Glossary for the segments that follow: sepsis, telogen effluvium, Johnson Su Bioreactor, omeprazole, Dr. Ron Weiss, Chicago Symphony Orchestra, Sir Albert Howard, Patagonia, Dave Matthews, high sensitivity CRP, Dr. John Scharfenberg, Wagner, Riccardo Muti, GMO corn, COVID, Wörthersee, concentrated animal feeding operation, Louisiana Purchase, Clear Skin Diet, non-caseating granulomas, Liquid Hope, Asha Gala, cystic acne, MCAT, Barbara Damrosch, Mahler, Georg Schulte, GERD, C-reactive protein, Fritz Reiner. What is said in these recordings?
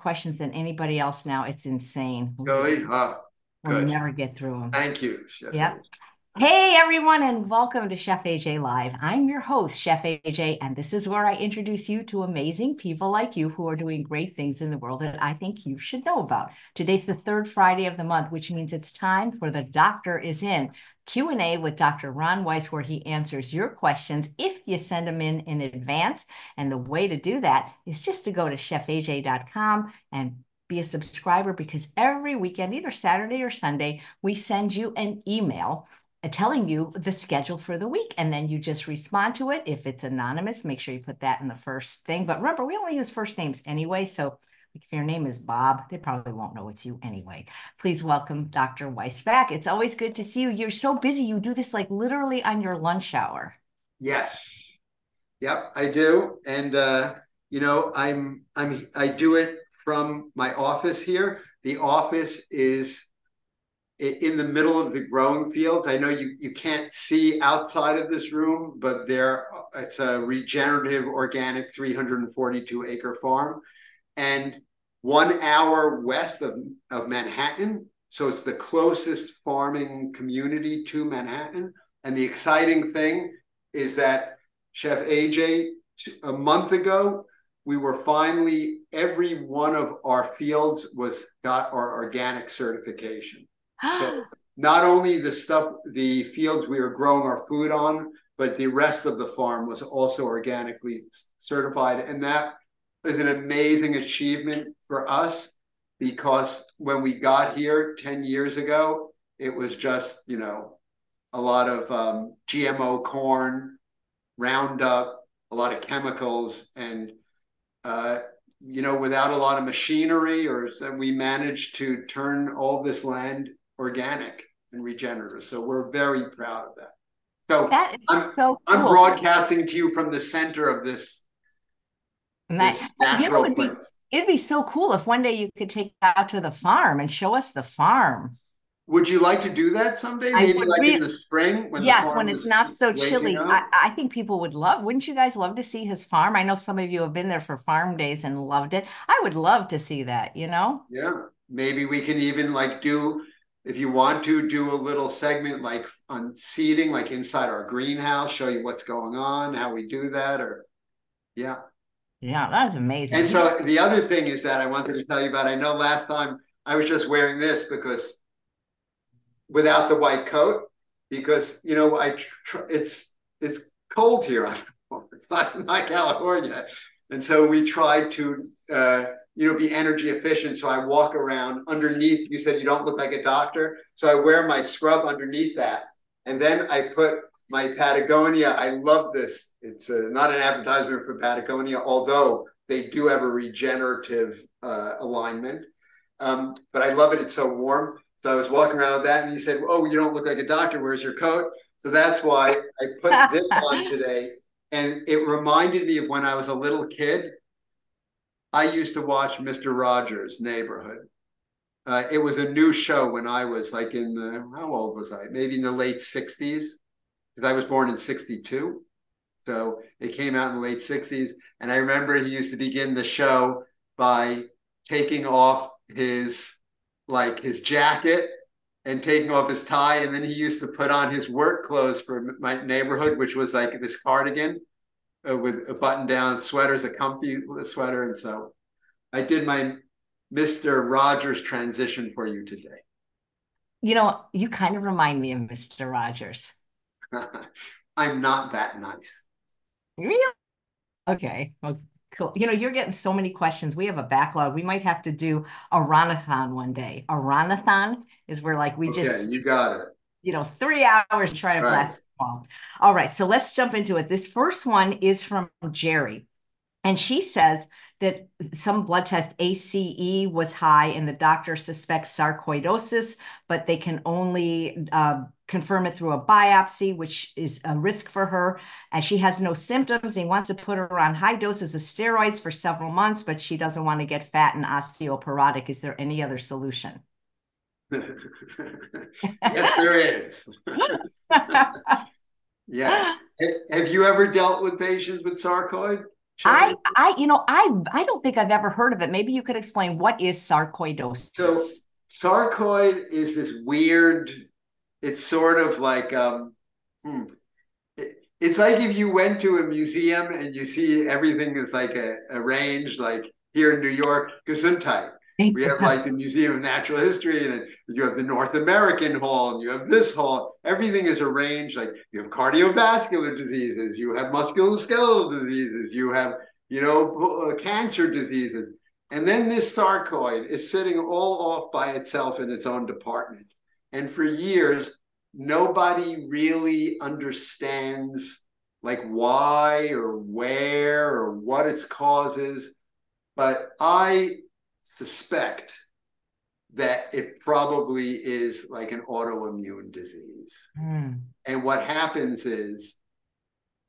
questions than anybody else now. It's insane. Really? We'll never get through them. Thank you, Chef. Yep. Hey, everyone, and welcome to Chef AJ Live. I'm your host, Chef AJ, and this is where I introduce you to amazing people like you who are doing great things in the world that I think you should know about. Today's the third Friday of the month, which means it's time for The Doctor Is In Q&A with Dr. Ron Weiss, where he answers your questions if you send them in advance. And the way to do that is just to go to ChefAJ.com and be a subscriber, because every weekend, either Saturday or Sunday, we send you an email telling you the schedule for the week, and then you just respond to it. If it's anonymous, make sure you put that in the first thing. But remember, we only use first names anyway, so if your name is Bob, they probably won't know it's you anyway. Please welcome Dr. Weiss back. It's always good to see you. You're so busy. You do this like literally on your lunch hour. Yes. Yep, I do. And, you know, I do it from my office here. The office is in the middle of the growing fields. I know you can't see outside of this room, but it's a regenerative organic 342-acre farm. And 1 hour west of Manhattan, so it's the closest farming community to Manhattan. And the exciting thing is that, Chef AJ, a month ago, we were finally, every one of our fields got our organic certification. So not only the fields we were growing our food on, but the rest of the farm was also organically certified. And that is an amazing achievement for us, because when we got here 10 years ago, it was just, you know, a lot of GMO corn, Roundup, a lot of chemicals, and, you know, without a lot of machinery, or we managed to turn all this land organic and regenerative. So we're very proud of that. So that is so cool. I'm broadcasting to you from the center of this, natural place. It'd be so cool if one day you could take out to the farm and show us the farm. Would you like to do that someday? Maybe like in the spring? Yes, when it's not so chilly. I think people would love, wouldn't you guys love to see his farm? I know some of you have been there for farm days and loved it. I would love to see that, you know? Yeah, maybe we can even like do, if you want to, do a little segment like on seeding, like inside our greenhouse, show you what's going on, how we do that, or, yeah. Yeah, that's amazing. And so the other thing is that I wanted to tell you about, I know last time I was just wearing this because, without the white coat, because, you know, it's cold here. It's not California. And so we try to, you know, be energy efficient. So I walk around underneath. You said you don't look like a doctor. So I wear my scrub underneath that. And then I put my Patagonia. I love this. It's not an advertisement for Patagonia, although they do have a regenerative alignment. But I love it. It's so warm. So I was walking around with that, and he said, "Oh, you don't look like a doctor. Where's your coat?" So that's why I put this on today. And it reminded me of when I was a little kid. I used to watch Mr. Rogers' Neighborhood. It was a new show when I was like in the, how old was I? Maybe in the late 60s, because I was born in 62. So it came out in the late 60s. And I remember he used to begin the show by taking off his jacket and taking off his tie. And then he used to put on his work clothes for my neighborhood, which was like this cardigan with a button down sweaters, a comfy sweater. And so I did my Mr. Rogers transition for you today. You know, you kind of remind me of Mr. Rogers. I'm not that nice. Really? Okay. Well, cool. You know, you're getting so many questions. We have a backlog. We might have to do a runathon one day. A runathon is where like we just, you got it. You know, 3 hours trying to blast it all. All right. So let's jump into it. This first one is from Jerry. And she says that some blood test ACE was high and the doctor suspects sarcoidosis, but they can only confirm it through a biopsy, which is a risk for her, as she has no symptoms. He wants to put her on high doses of steroids for several months, but she doesn't want to get fat and osteoporotic. Is there any other solution? Yes, there is. Yes. Have you ever dealt with patients with sarcoid? Shirley. I don't think I've ever heard of it. Maybe you could explain what is sarcoidosis. So sarcoid is this weird, it's sort of like, it's like if you went to a museum and you see everything is like arranged, like here in New York, Gesundheit. We have like the Museum of Natural History, and you have the North American Hall, and you have this hall. Everything is arranged. Like you have cardiovascular diseases, you have musculoskeletal diseases, you have, cancer diseases. And then this sarcoid is sitting all off by itself in its own department. And for years, nobody really understands like why or where or what its causes. But I suspect that it probably is like an autoimmune disease. Mm. And what happens is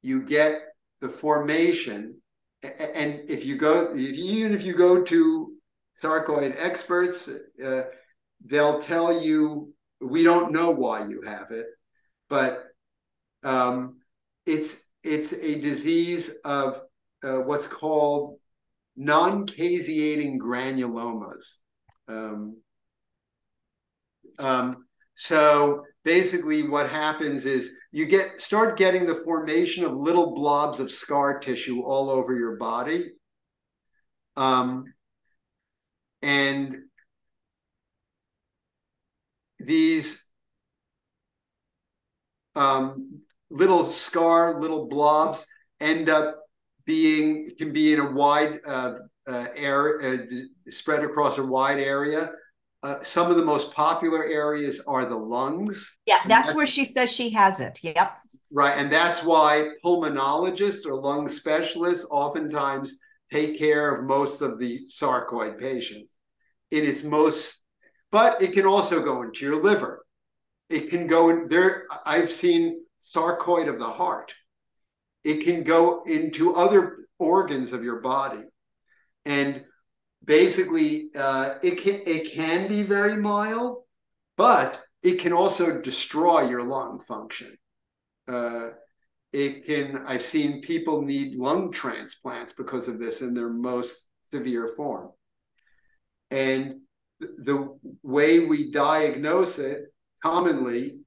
you get the formation, and if you go to sarcoid experts, they'll tell you, we don't know why you have it, but it's a disease of what's called non-caseating granulomas. So basically what happens is you start getting the formation of little blobs of scar tissue all over your body. And these little blobs end up can be in a wide area, spread across a wide area. Some of the most popular areas are the lungs. Yeah, that's where she says she has it. Yep. Right, and that's why pulmonologists or lung specialists oftentimes take care of most of the sarcoid patients. But it can also go into your liver. It can go in there. I've seen sarcoid of the heart. It can go into other organs of your body. And basically, it can be very mild, but it can also destroy your lung function. I've seen people need lung transplants because of this in their most severe form. And the way we diagnose it commonly,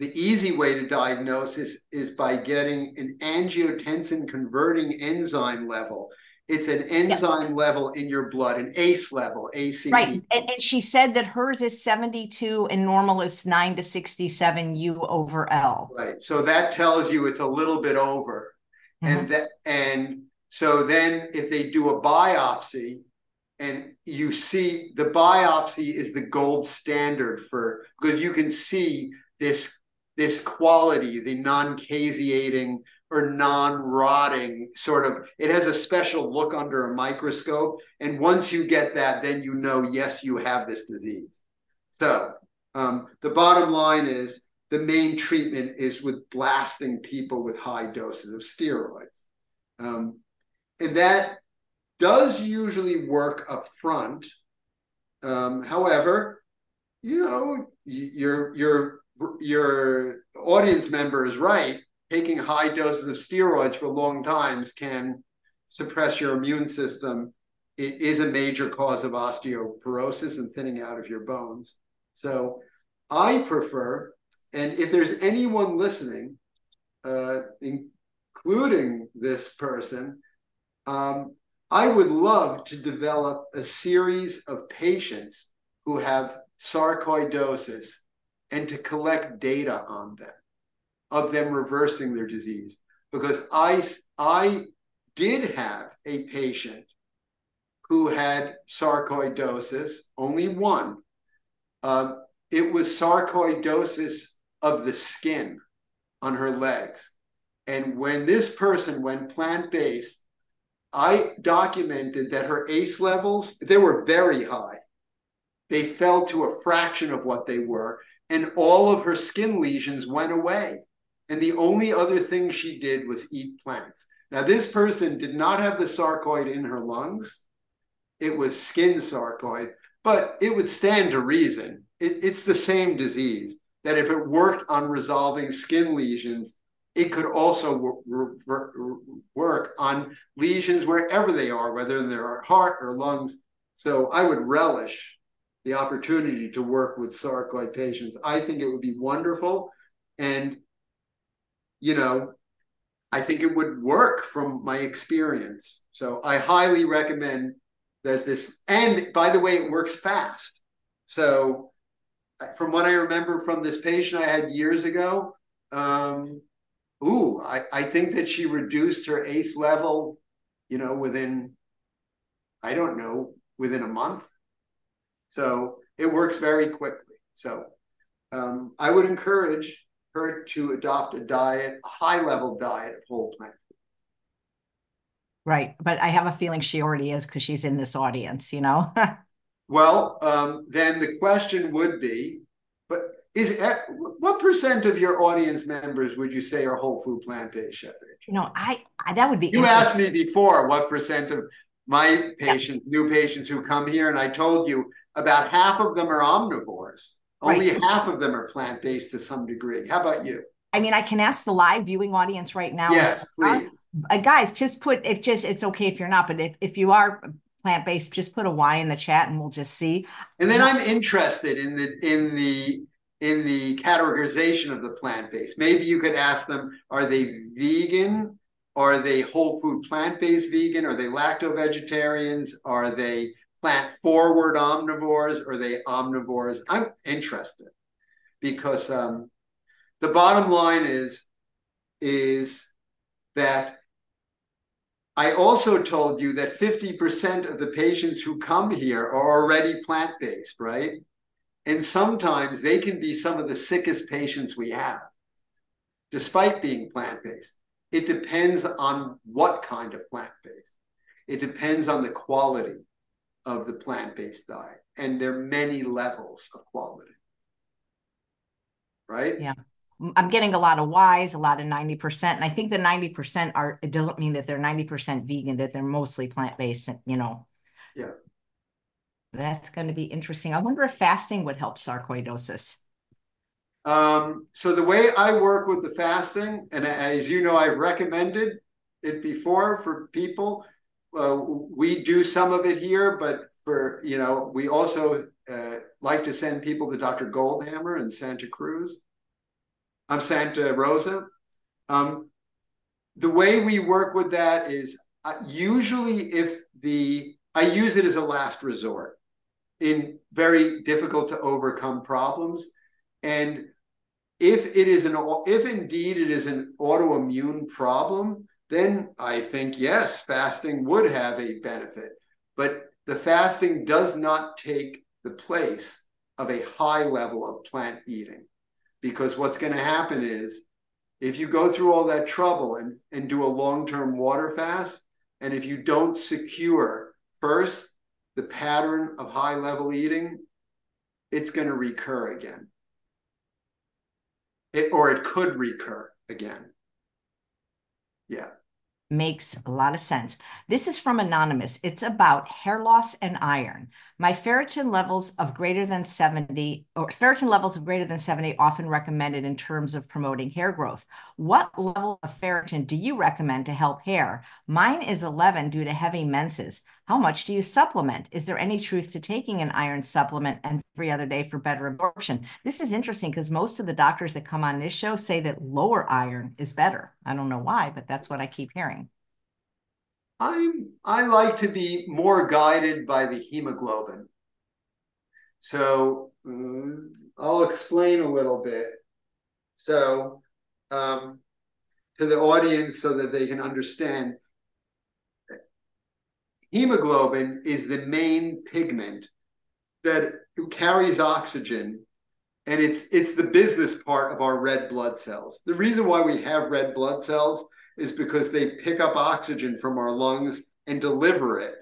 the easy way to diagnose is by getting an angiotensin converting enzyme level. It's an enzyme level in your blood, an ACE level, ACE. Right, and she said that hers is 72 and normal is 9 to 67 U/L. Right, so that tells you it's a little bit over. Mm-hmm. And so then if they do a biopsy, and you see the biopsy is the gold standard for, because you can see this quality, the non-caseating or non-rotting sort of, it has a special look under a microscope. And once you get that, then you know, yes, you have this disease. So the bottom line is the main treatment is with blasting people with high doses of steroids. And that does usually work up front. However, your audience member is right. Taking high doses of steroids for long times can suppress your immune system. It is a major cause of osteoporosis and thinning out of your bones. So I prefer, and if there's anyone listening, including this person, I would love to develop a series of patients who have sarcoidosis and to collect data on them, of them reversing their disease. Because I did have a patient who had sarcoidosis, only one. It was sarcoidosis of the skin on her legs. And when this person went plant-based, I documented that her ACE levels, they were very high. They fell to a fraction of what they were, and all of her skin lesions went away. And the only other thing she did was eat plants. Now, this person did not have the sarcoid in her lungs. It was skin sarcoid, but it would stand to reason. It's the same disease, that if it worked on resolving skin lesions, It could also work on lesions wherever they are, whether they're heart or lungs. So I would relish the opportunity to work with sarcoid patients. I think it would be wonderful. And, you know, I think it would work from my experience. So I highly recommend that this, and by the way, it works fast. So from what I remember from this patient I had years ago, I think that she reduced her ACE level, you know, within a month. So it works very quickly. So I would encourage her to adopt a high-level diet of whole plant. Right. But I have a feeling she already is because she's in this audience, you know? Well, then the question would be, what percent of your audience members would you say are whole food plant-based, Chef AJ? No, that would be... You asked me before what percent of my patients, new patients who come here, and I told you about half of them are omnivores. Only half of them are plant-based to some degree. How about you? I mean, I can ask the live viewing audience right now. Yes, please. Guys, just put, it's okay if you're not, but if you are plant-based, just put a Y in the chat and we'll just see. And then I'm interested in the categorization of the plant-based. Maybe you could ask them, are they vegan? Are they whole food plant-based vegan? Are they lacto-vegetarians? Are they plant-forward omnivores? Are they omnivores? I'm interested because the bottom line is that I also told you that 50% of the patients who come here are already plant-based, right? And sometimes they can be some of the sickest patients we have, despite being plant-based. It depends on what kind of plant-based. It depends on the quality of the plant-based diet. And there are many levels of quality, right? Yeah. I'm getting a lot of Y's, a lot of 90%. And I think the 90% it doesn't mean that they're 90% vegan, that they're mostly plant-based, you know. Yeah. That's going to be interesting. I wonder if fasting would help sarcoidosis. So the way I work with the fasting, and as you know, I've recommended it before for people. We do some of it here, but we also like to send people to Dr. Goldhammer in Santa Rosa. The way we work with that is usually I use it as a last resort in very difficult to overcome problems. And if indeed it is an autoimmune problem, then I think, yes, fasting would have a benefit. But the fasting does not take the place of a high level of plant eating. Because what's going to happen is if you go through all that trouble and do a long-term water fast, and if you don't secure first the pattern of high-level eating, it's going to recur again. It could recur again. Yeah. Makes a lot of sense. This is from Anonymous. It's about hair loss and iron. My ferritin levels of greater than 70 often recommended in terms of promoting hair growth. What level of ferritin do you recommend to help hair? Mine is 11 due to heavy menses. How much do you supplement? Is there any truth to taking an iron supplement and every other day for better absorption? This is interesting because most of the doctors that come on this show say that lower iron is better. I don't know why, but that's what I keep hearing. I like to be more guided by the hemoglobin. So I'll explain a little bit. So to the audience so that they can understand, hemoglobin is the main pigment that carries oxygen, and it's the business part of our red blood cells. The reason why we have red blood cells is because they pick up oxygen from our lungs and deliver it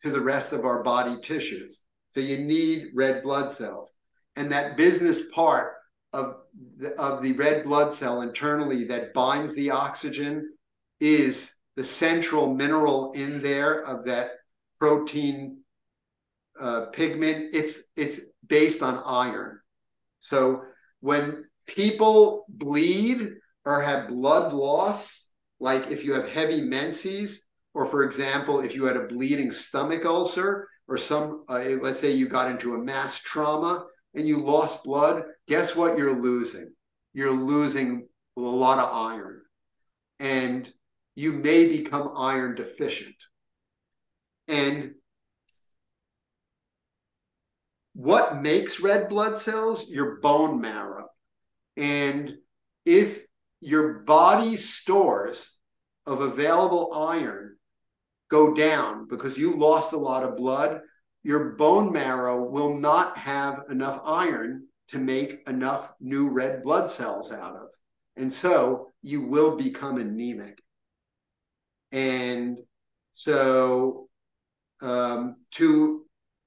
to the rest of our body tissues. So you need red blood cells. And that business part of the red blood cell internally that binds the oxygen is the central mineral in there of that protein pigment. It's based on iron. So when people bleed or have blood loss, like if you have heavy menses, or for example, if you had a bleeding stomach ulcer, or some, let's say you got into a mass trauma and you lost blood, guess what you're losing? You're losing a lot of iron, and you may become iron deficient. And what makes red blood cells? Your bone marrow. And if your body's stores of available iron go down because you lost a lot of blood, your bone marrow will not have enough iron to make enough new red blood cells out of. And so you will become anemic. And so to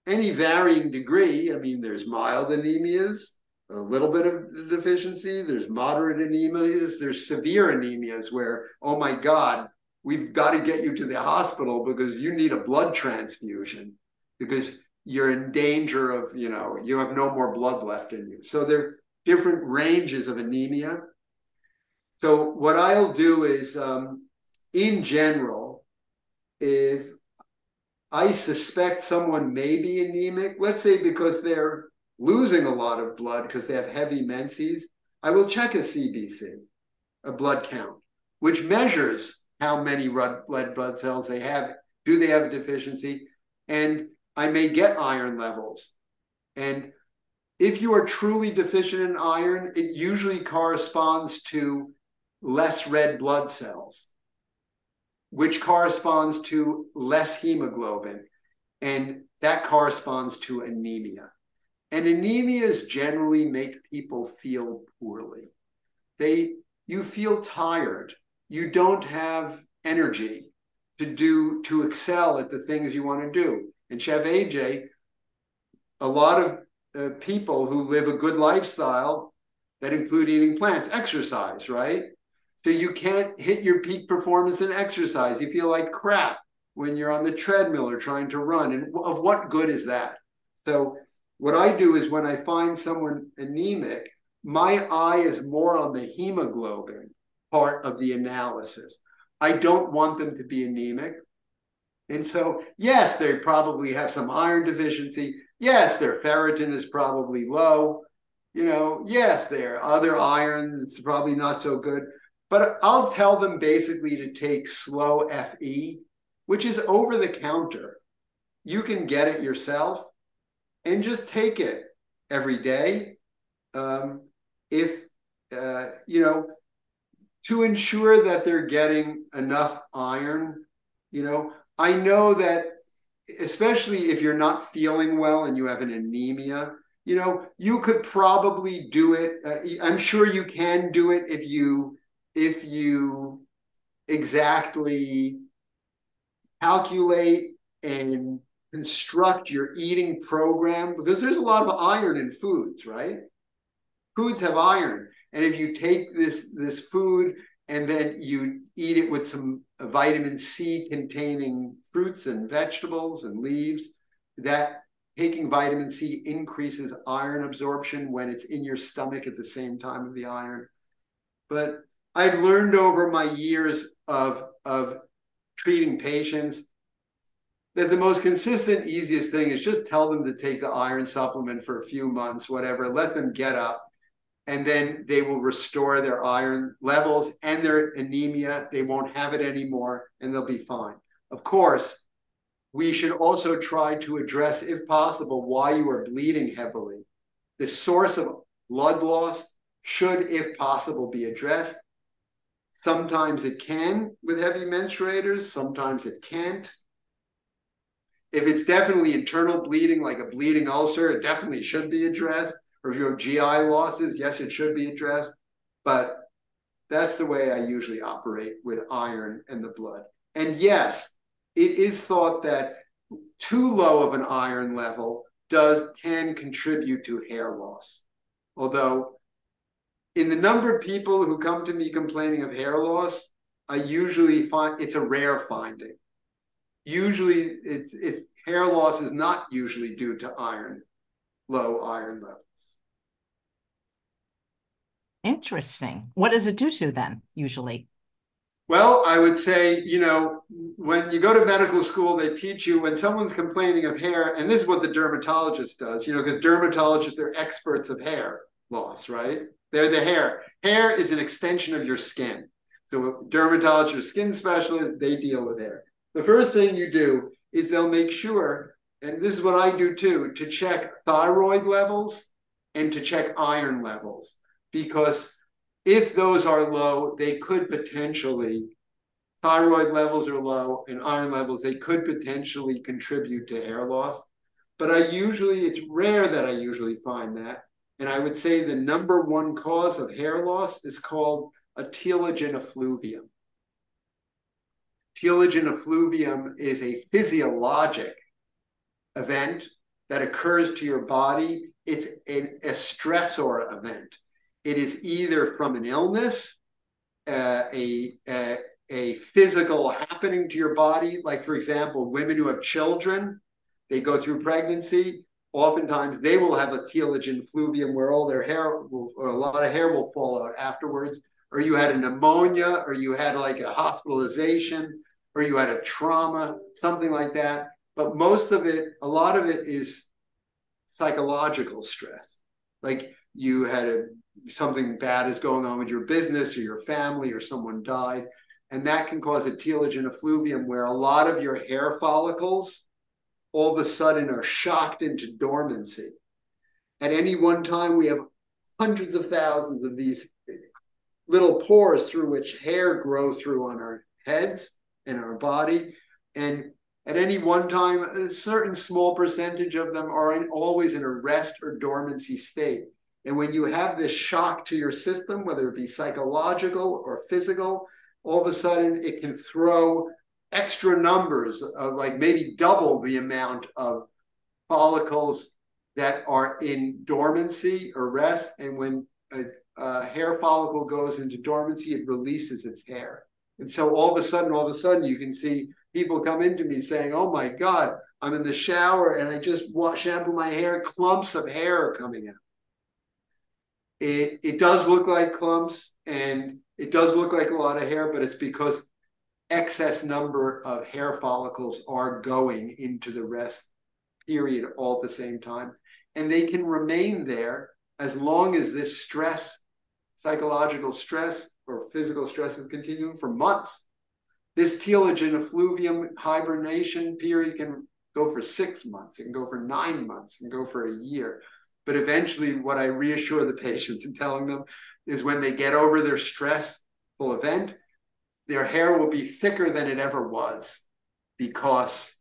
any varying degree, I mean, there's mild anemias, a little bit of deficiency, there's moderate anemias, there's severe anemias where, oh my God, we've got to get you to the hospital because you need a blood transfusion because you're in danger of, you know, you have no more blood left in you. So there are different ranges of anemia. So what I'll do is, in general, if I suspect someone may be anemic, let's say because they're losing a lot of blood because they have heavy menses, I will check a CBC, a blood count, which measures how many red blood cells they have. Do they have a deficiency? And I may get iron levels. And if you are truly deficient in iron, it usually corresponds to less red blood cells, which corresponds to less hemoglobin, and that corresponds to anemia. And anemias generally make people feel poorly. You feel tired. You don't have energy to excel at the things you want to do. And Chef AJ, a lot of people who live a good lifestyle, that include eating plants, exercise, right? So you can't hit your peak performance in exercise. You feel like crap when you're on the treadmill or trying to run. And of what good is that? So what I do is when I find someone anemic, my eye is more on the hemoglobin part of the analysis. I don't want them to be anemic. And so, yes, they probably have some iron deficiency. Yes, their ferritin is probably low. You know, yes, their other iron is probably not so good. But I'll tell them basically to take slow FE, which is over the counter. You can get it yourself and just take it every day you know, to ensure that they're getting enough iron. You know, I know that especially if you're not feeling well and you have an anemia, you know, you could probably do it. I'm sure you can do it if you exactly calculate and construct your eating program, because there's a lot of iron in foods, right? Foods have iron. And if you take this food and then you eat it with some vitamin C containing fruits and vegetables and leaves, that taking vitamin C increases iron absorption when it's in your stomach at the same time of the iron. But I've learned over my years of treating patients that the most consistent, easiest thing is just tell them to take the iron supplement for a few months, whatever, let them get up, and then they will restore their iron levels and their anemia. They won't have it anymore, and they'll be fine. Of course, we should also try to address, if possible, why you are bleeding heavily. The source of blood loss should, if possible, be addressed. Sometimes it can with heavy menstruators, sometimes it can't. If it's definitely internal bleeding, like a bleeding ulcer, it definitely should be addressed. Or if you have GI losses, yes, it should be addressed. But that's the way I usually operate with iron and the blood. And yes, it is thought that too low of an iron level can contribute to hair loss. Although in the number of people who come to me complaining of hair loss, I usually find it's a rare finding. Usually, it's hair loss is not usually due to low iron levels. Interesting. What does it do to them usually? Well, I would say, you know, when you go to medical school, they teach you when someone's complaining of hair, and this is what the dermatologist does, you know, because dermatologists are experts of hair loss, right? They're the hair. Hair is an extension of your skin. So dermatologists or skin specialists, they deal with hair. The first thing you do is they'll make sure, and this is what I do too, to check thyroid levels and to check iron levels, because if those are low, they could potentially, thyroid levels are low and iron levels, they could potentially contribute to hair loss. But I usually, it's rare that I usually find that. And I would say the number one cause of hair loss is called a telogen effluvium. Telogen effluvium is a physiologic event that occurs to your body. It's a stressor event. It is either from an illness, a physical happening to your body, like, for example, women who have children, they go through pregnancy, oftentimes they will have a telogen effluvium where all their hair, or a lot of hair will fall out afterwards, or you had a pneumonia, or you had like a hospitalization, or you had a trauma, something like that. But most of it, a lot of it is psychological stress. Like you had something bad is going on with your business or your family or someone died. And that can cause a telogen effluvium where a lot of your hair follicles all of a sudden are shocked into dormancy. At any one time, we have hundreds of thousands of these little pores through which hair grow through on our heads and our body. And at any one time, a certain small percentage of them are always in a rest or dormancy state. And when you have this shock to your system, whether it be psychological or physical, all of a sudden it can throw extra numbers of like maybe double the amount of follicles that are in dormancy or rest. And when a hair follicle goes into dormancy, it releases its hair. And so all of a sudden you can see people come into me saying, oh my God, I'm in the shower and I just shampoo my hair, clumps of hair are coming out. It does look like clumps and it does look like a lot of hair, but it's because excess number of hair follicles are going into the rest period all at the same time. And they can remain there as long as this stress, psychological stress or physical stress is continuing for months. This telogen effluvium hibernation period can go for 6 months, it can go for 9 months, it can go for a year. But eventually what I reassure the patients in telling them is when they get over their stressful event, their hair will be thicker than it ever was because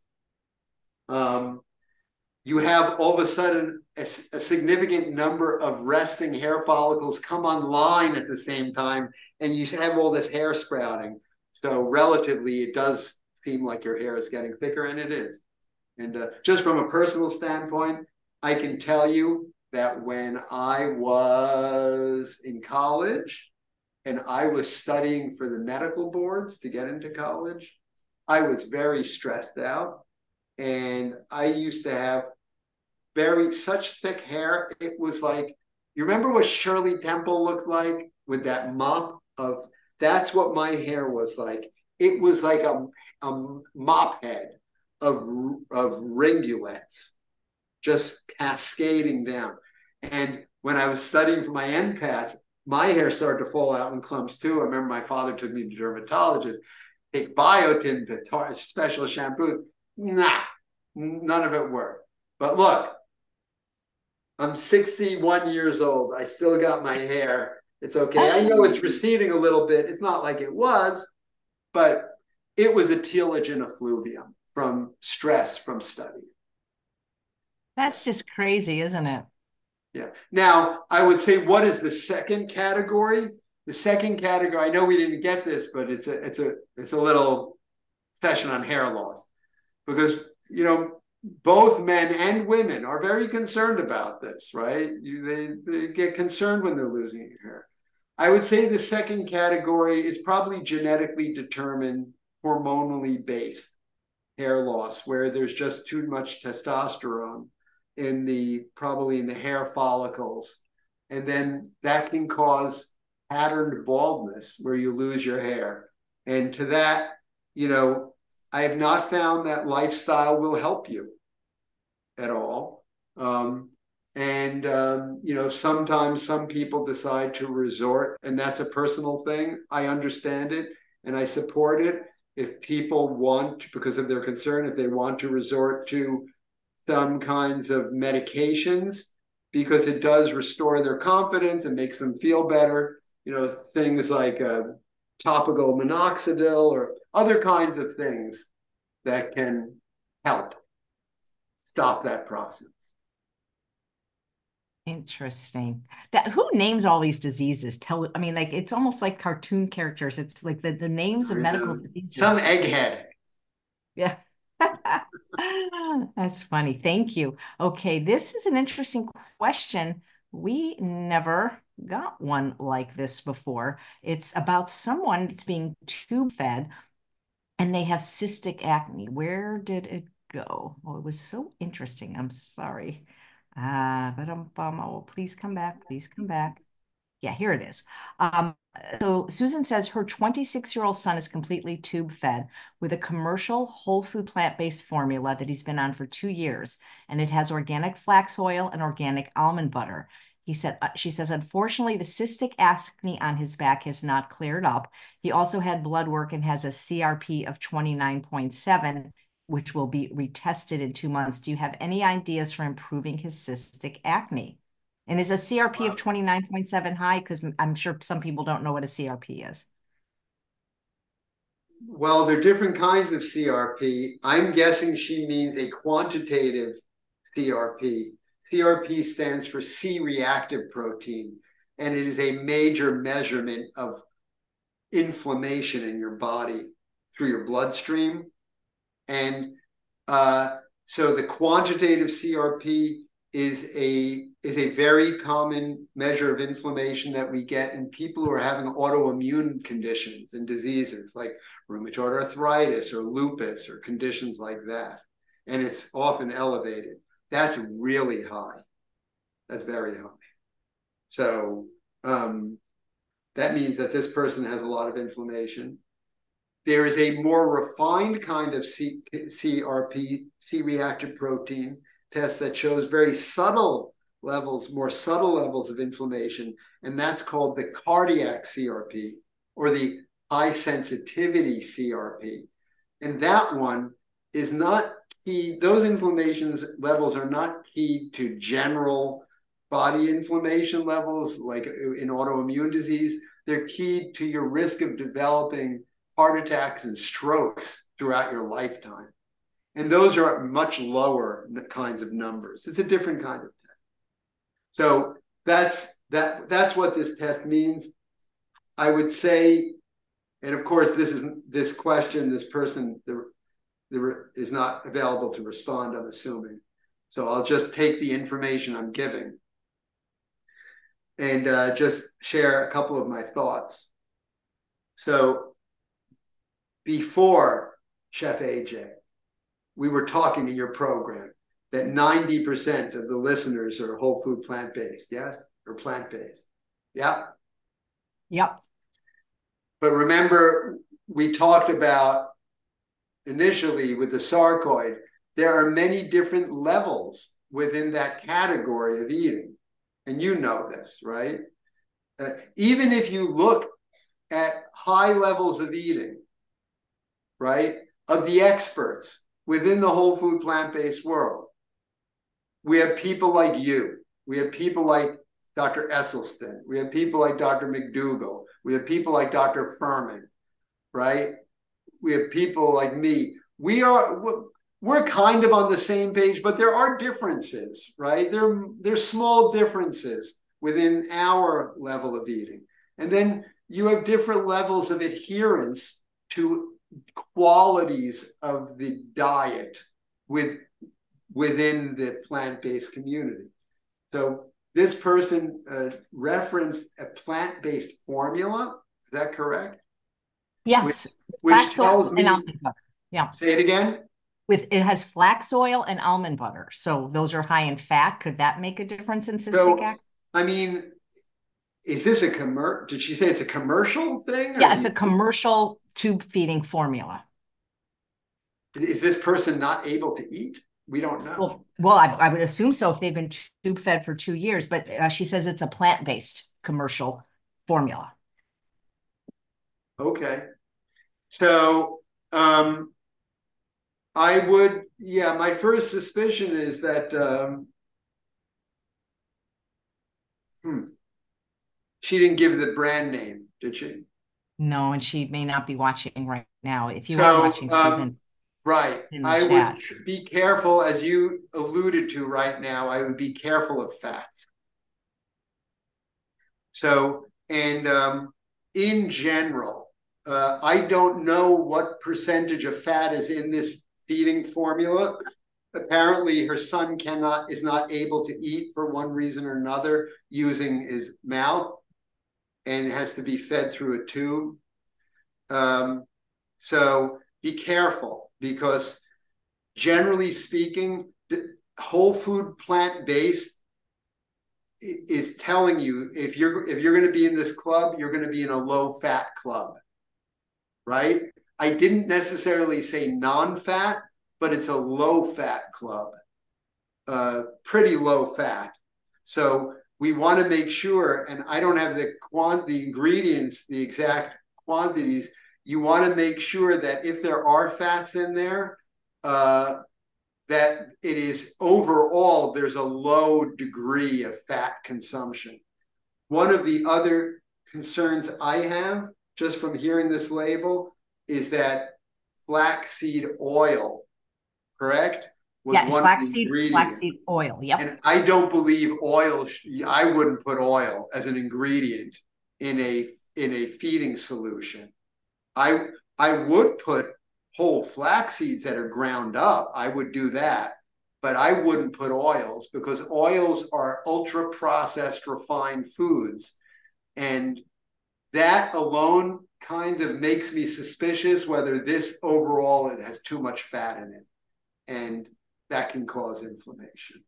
you have all of a sudden a significant number of resting hair follicles come online at the same time and you have all this hair sprouting. So relatively, it does seem like your hair is getting thicker, and it is. And just from a personal standpoint, I can tell you that when I was in college and I was studying for the medical boards to get into college, I was very stressed out. And I used to have such thick hair. It was like, you remember what Shirley Temple looked like with that mop of, that's what my hair was like. It was like a mop head of ringlets just cascading down. And when I was studying for my MCAT, my hair started to fall out in clumps too. I remember my father took me to dermatologist, take biotin, the special shampoos. None of it worked. But look, I'm 61 years old. I still got my hair. It's okay. I know it's receding a little bit. It's not like it was, but it was a telogen effluvium from stress, from study. That's just crazy, isn't it? Yeah. Now, I would say, what is the second category? The second category, I know we didn't get this, but it's a little session on hair loss because, you know, both men and women are very concerned about this, right? They get concerned when they're losing hair. I would say the second category is probably genetically determined, hormonally based hair loss, where there's just too much testosterone in the hair follicles. And then that can cause patterned baldness where you lose your hair. And to that, you know, I have not found that lifestyle will help you at all. You know, sometimes some people decide to resort, and that's a personal thing. I understand it and I support it. If people want, because of their concern, if they want to resort to some kinds of medications, because it does restore their confidence and makes them feel better, you know, things like topical minoxidil or other kinds of things that can help stop that process. Interesting. That who names all these diseases? Tell, I mean, like, it's almost like cartoon characters. It's like the names of medical diseases. Some egghead. Yeah. That's funny. Thank you. Okay. This is an interesting question. We never got one like this before. It's about someone that's being tube fed and they have cystic acne. Where did it go? Oh, it was so interesting. I'm sorry. Oh, please come back. Please come back. Yeah, here it is. So Susan says her 26-year-old son is completely tube fed with a commercial whole food plant-based formula that he's been on for 2 years. And it has organic flax oil and organic almond butter. He said, she says, unfortunately, the cystic acne on his back has not cleared up. He also had blood work and has a CRP of 29.7, which will be retested in 2 months. Do you have any ideas for improving his cystic acne? And is a CRP of 29.7 high? Because I'm sure some people don't know what a CRP is. Well, there are different kinds of CRP. I'm guessing she means a quantitative CRP. CRP stands for C-reactive protein, and it is a major measurement of inflammation in your body through your bloodstream. And so the quantitative CRP is a very common measure of inflammation that we get in people who are having autoimmune conditions and diseases like rheumatoid arthritis or lupus or conditions like that. And it's often elevated. That's really high. That's very high. So that means that this person has a lot of inflammation. There is a more refined kind of CRP, C-reactive protein test that shows very subtle levels, more subtle levels of inflammation, and that's called the cardiac CRP or the high sensitivity CRP. And that one is not key. Those inflammation levels are not key to general body inflammation levels like in autoimmune disease. They're key to your risk of developing heart attacks and strokes throughout your lifetime. And those are much lower kinds of numbers. It's a different kind of test. So that's what this test means. I would say, and of course, this person is not available to respond, I'm assuming. So I'll just take the information I'm giving and just share a couple of my thoughts. So, before Chef AJ, we were talking in your program that 90% of the listeners are whole food plant-based, yes? Or plant-based, yeah? Yep. But remember, we talked about initially with the sarcoid, there are many different levels within that category of eating. And you know this, right? Even if you look at high levels of eating, right, of the experts within the whole food plant-based world. We have people like you. We have people like Dr. Esselstyn. We have people like Dr. McDougall. We have people like Dr. Furman, right? We have people like me. We're kind of on the same page, but there are differences, right? There's small differences within our level of eating. And then you have different levels of adherence to qualities of the diet within the plant-based community. So this person referenced a plant-based formula. Is that correct? Yes. Which tells me, yeah. Say it again. It has flax oil and almond butter. So those are high in fat. Could that make a difference in cystic acne? I mean, Is this a commercial? Did she say it's a commercial thing? Yeah, it's a commercial tube feeding formula. Is this person not able to eat? We don't know. Well, I would assume so if they've been tube fed for 2 years, but she says it's a plant-based commercial formula. Okay. So I would, yeah, my first suspicion is that she didn't give the brand name, did she? No, and she may not be watching right now. If you are watching, Susan. Right. I would be careful, as you alluded to right now, I would be careful of fats. So, and in general, I don't know what percentage of fat is in this feeding formula. Apparently, her son is not able to eat for one reason or another using his mouth and has to be fed through a tube. So be careful, because generally speaking, whole food plant-based is telling you if you're going to be in this club, you're going to be in a low-fat club, right? I didn't necessarily say non-fat, but it's a low-fat club, pretty low-fat. So we want to make sure, and I don't have the ingredients, the exact quantities. You want to make sure that if there are fats in there, that it is overall, there's a low degree of fat consumption. One of the other concerns I have, just from hearing this label, is that flaxseed oil, correct? Yes, flaxseed oil, yep. And I don't believe oil, I wouldn't put oil as an ingredient in a feeding solution. I would put whole flax seeds that are ground up. I would do that, but I wouldn't put oils, because oils are ultra processed, refined foods. And that alone kind of makes me suspicious whether this overall, it has too much fat in it. And that can cause inflammation.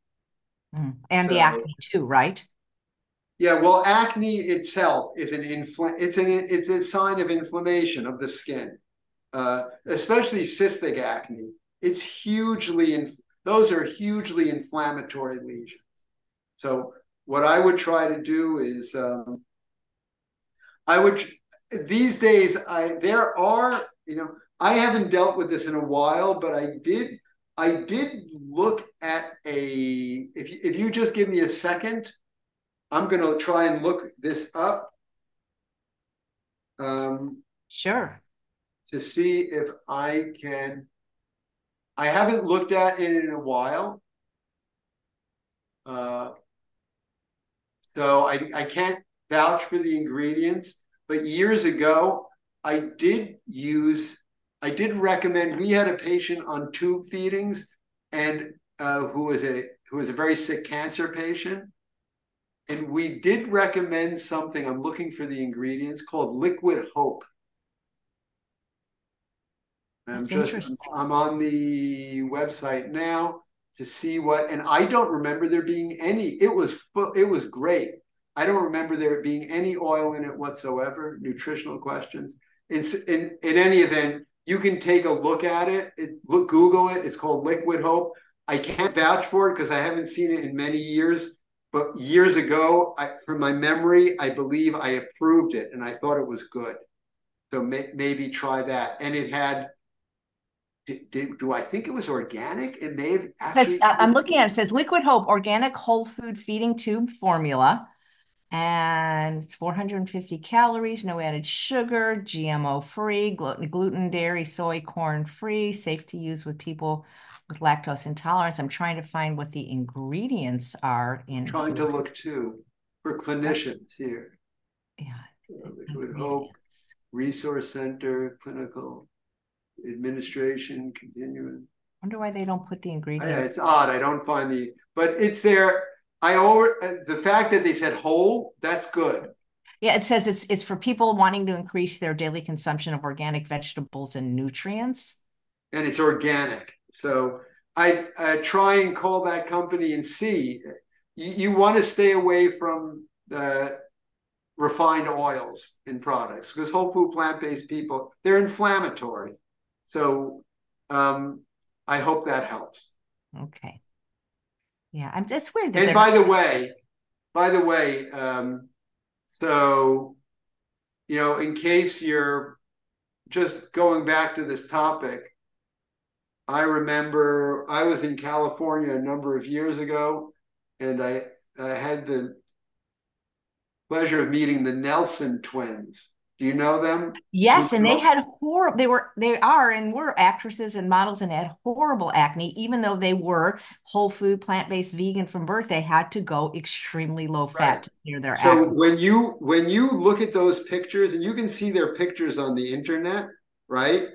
And so, the acne too, right? Yeah, well, acne itself is it's a sign of inflammation of the skin, especially cystic acne. It's those are hugely inflammatory lesions. So what I would try to do is, these days, I haven't dealt with this in a while, but I did look at if you just give me a second, I'm going to try and look this up. Sure. To see if I can. I haven't looked at it in a while. So I can't vouch for the ingredients. But years ago, I did recommend, we had a patient on tube feedings and who was a very sick cancer patient. And we did recommend something, I'm looking for the ingredients, called Liquid Hope. I'm on the website now to see and I don't remember there being any, it was great. I don't remember there being any oil in it whatsoever, nutritional questions. In any event, you can take a look at it. Google it, it's called Liquid Hope. I can't vouch for it because I haven't seen it in many years. But years ago, from my memory, I believe I approved it, and I thought it was good. So maybe try that. And it had, do I think it was organic? It may have actually. I'm looking at it. It says Liquid Hope Organic Whole Food Feeding Tube Formula. And it's 450 calories, no added sugar, GMO-free, gluten, dairy, soy, corn-free, safe to use with people with lactose intolerance. I'm trying to find what the ingredients are. Trying to look too for clinicians here. Yeah. Liquid Hope, Resource Center, Clinical Administration, Continuum. I wonder why they don't put the ingredients. Yeah, it's odd. I don't find but it's there. The fact that they said whole, that's good. Yeah, it says it's for people wanting to increase their daily consumption of organic vegetables and nutrients. And it's organic. So I try and call that company and see. You want to stay away from refined oils in products, because whole food plant-based people, they're inflammatory. So I hope that helps. Okay. Yeah, I'm just weird. And by the way, so, you know, in case you're just going back to this topic, I remember I was in California a number of years ago, and I had the pleasure of meeting the Nelson Twins. Do you know them? Yes, and they had horrible, they were actresses and models and had horrible acne. Even though they were whole food, plant-based, vegan from birth, they had to go extremely low fat to clear their acne. So when you look at those pictures, and you can see their pictures on the internet, right?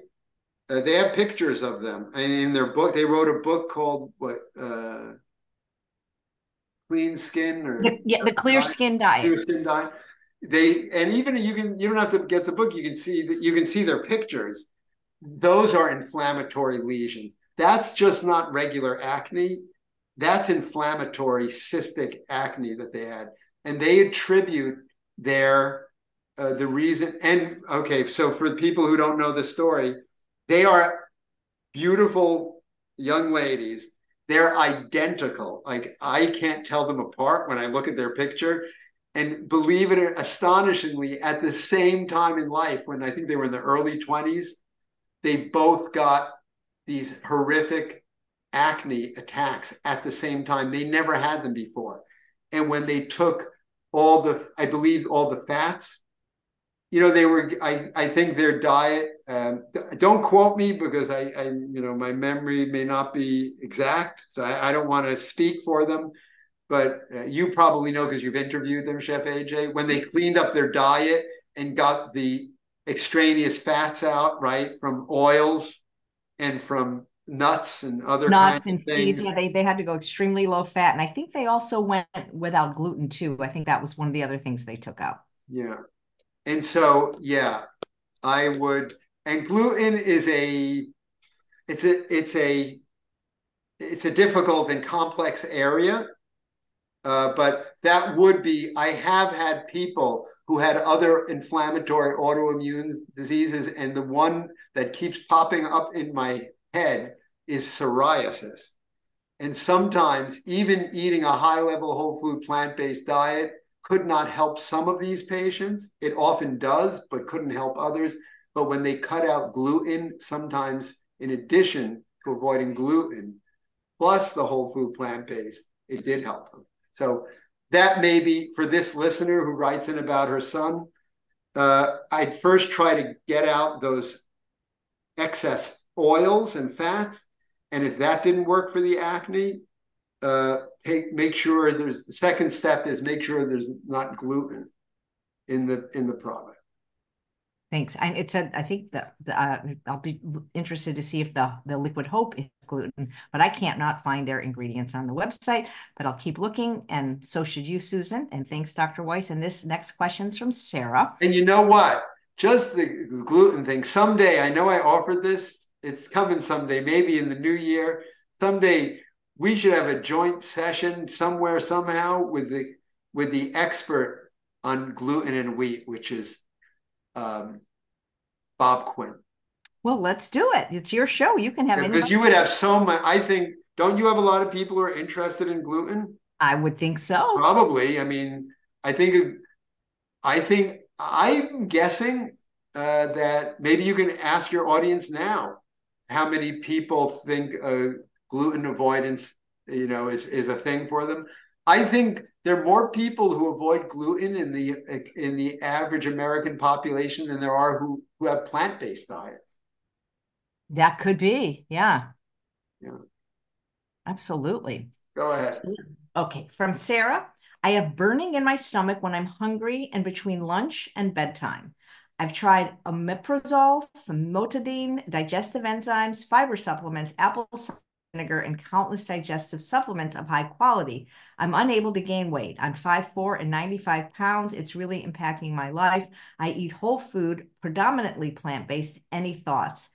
They have pictures of them. And in their book, they wrote a book called what? Clean Skin the Clear Skin Diet. Clear Skin Diet. You don't have to get the book. You can see their pictures. Those are inflammatory lesions. That's just not regular acne. That's inflammatory cystic acne that they had, and they attribute their the reason. And okay, so for people who don't know the story, they are beautiful young ladies. They're identical. Like, I can't tell them apart when I look at their picture. And believe it or astonishingly, at the same time in life, when I think they were in the early 20s, they both got these horrific acne attacks at the same time. They never had them before. And when they took all the fats, you know, they were, I think their diet, don't quote me because I my memory may not be exact. So I don't want to speak for them. But you probably know because you've interviewed them, Chef AJ, when they cleaned up their diet and got the extraneous fats out, right, from oils and from nuts and other nuts and seeds. Yeah, they had to go extremely low fat. And I think they also went without gluten, too. I think that was one of the other things they took out. Yeah. And so, yeah, I would. And gluten is it's a difficult and complex area. But that would be, I have had people who had other inflammatory autoimmune diseases, and the one that keeps popping up in my head is psoriasis. And sometimes even eating a high-level whole food plant-based diet could not help some of these patients. It often does, but couldn't help others. But when they cut out gluten, sometimes in addition to avoiding gluten, plus the whole food plant-based, it did help them. So that may be for this listener who writes in about her son, I'd first try to get out those excess oils and fats. And if that didn't work for the acne, make sure the second step is make sure there's not gluten in the product. Thanks. And it said, I think I'll be interested to see if the Liquid Hope is gluten, but I can't not find their ingredients on the website, but I'll keep looking. And so should you, Susan. And thanks, Dr. Weiss. And this next question's from Sarah. And you know what? Just the gluten thing. Someday, I know I offered this. It's coming someday, maybe in the new year. Someday we should have a joint session somewhere, somehow with the expert on gluten and wheat, which is Bob Quinn. Well, let's do it. It's your show. You can have it. Because you would have so much. I think, don't you have a lot of people who are interested in gluten? I would think so. Probably. I mean, I think I'm guessing that maybe you can ask your audience now how many people think gluten avoidance, you know, is a thing for them. I think there are more people who avoid gluten in the average American population than there are who have plant-based diets. That could be, yeah. Absolutely. Go ahead. Absolutely. Okay, from Sarah, I have burning in my stomach when I'm hungry and between lunch and bedtime. I've tried omeprazole, famotidine, digestive enzymes, fiber supplements, apple cider vinegar, and countless digestive supplements of high quality. I'm unable to gain weight. I'm 5'4" and 95 pounds. It's really impacting my life. I eat whole food, predominantly plant-based. Any thoughts?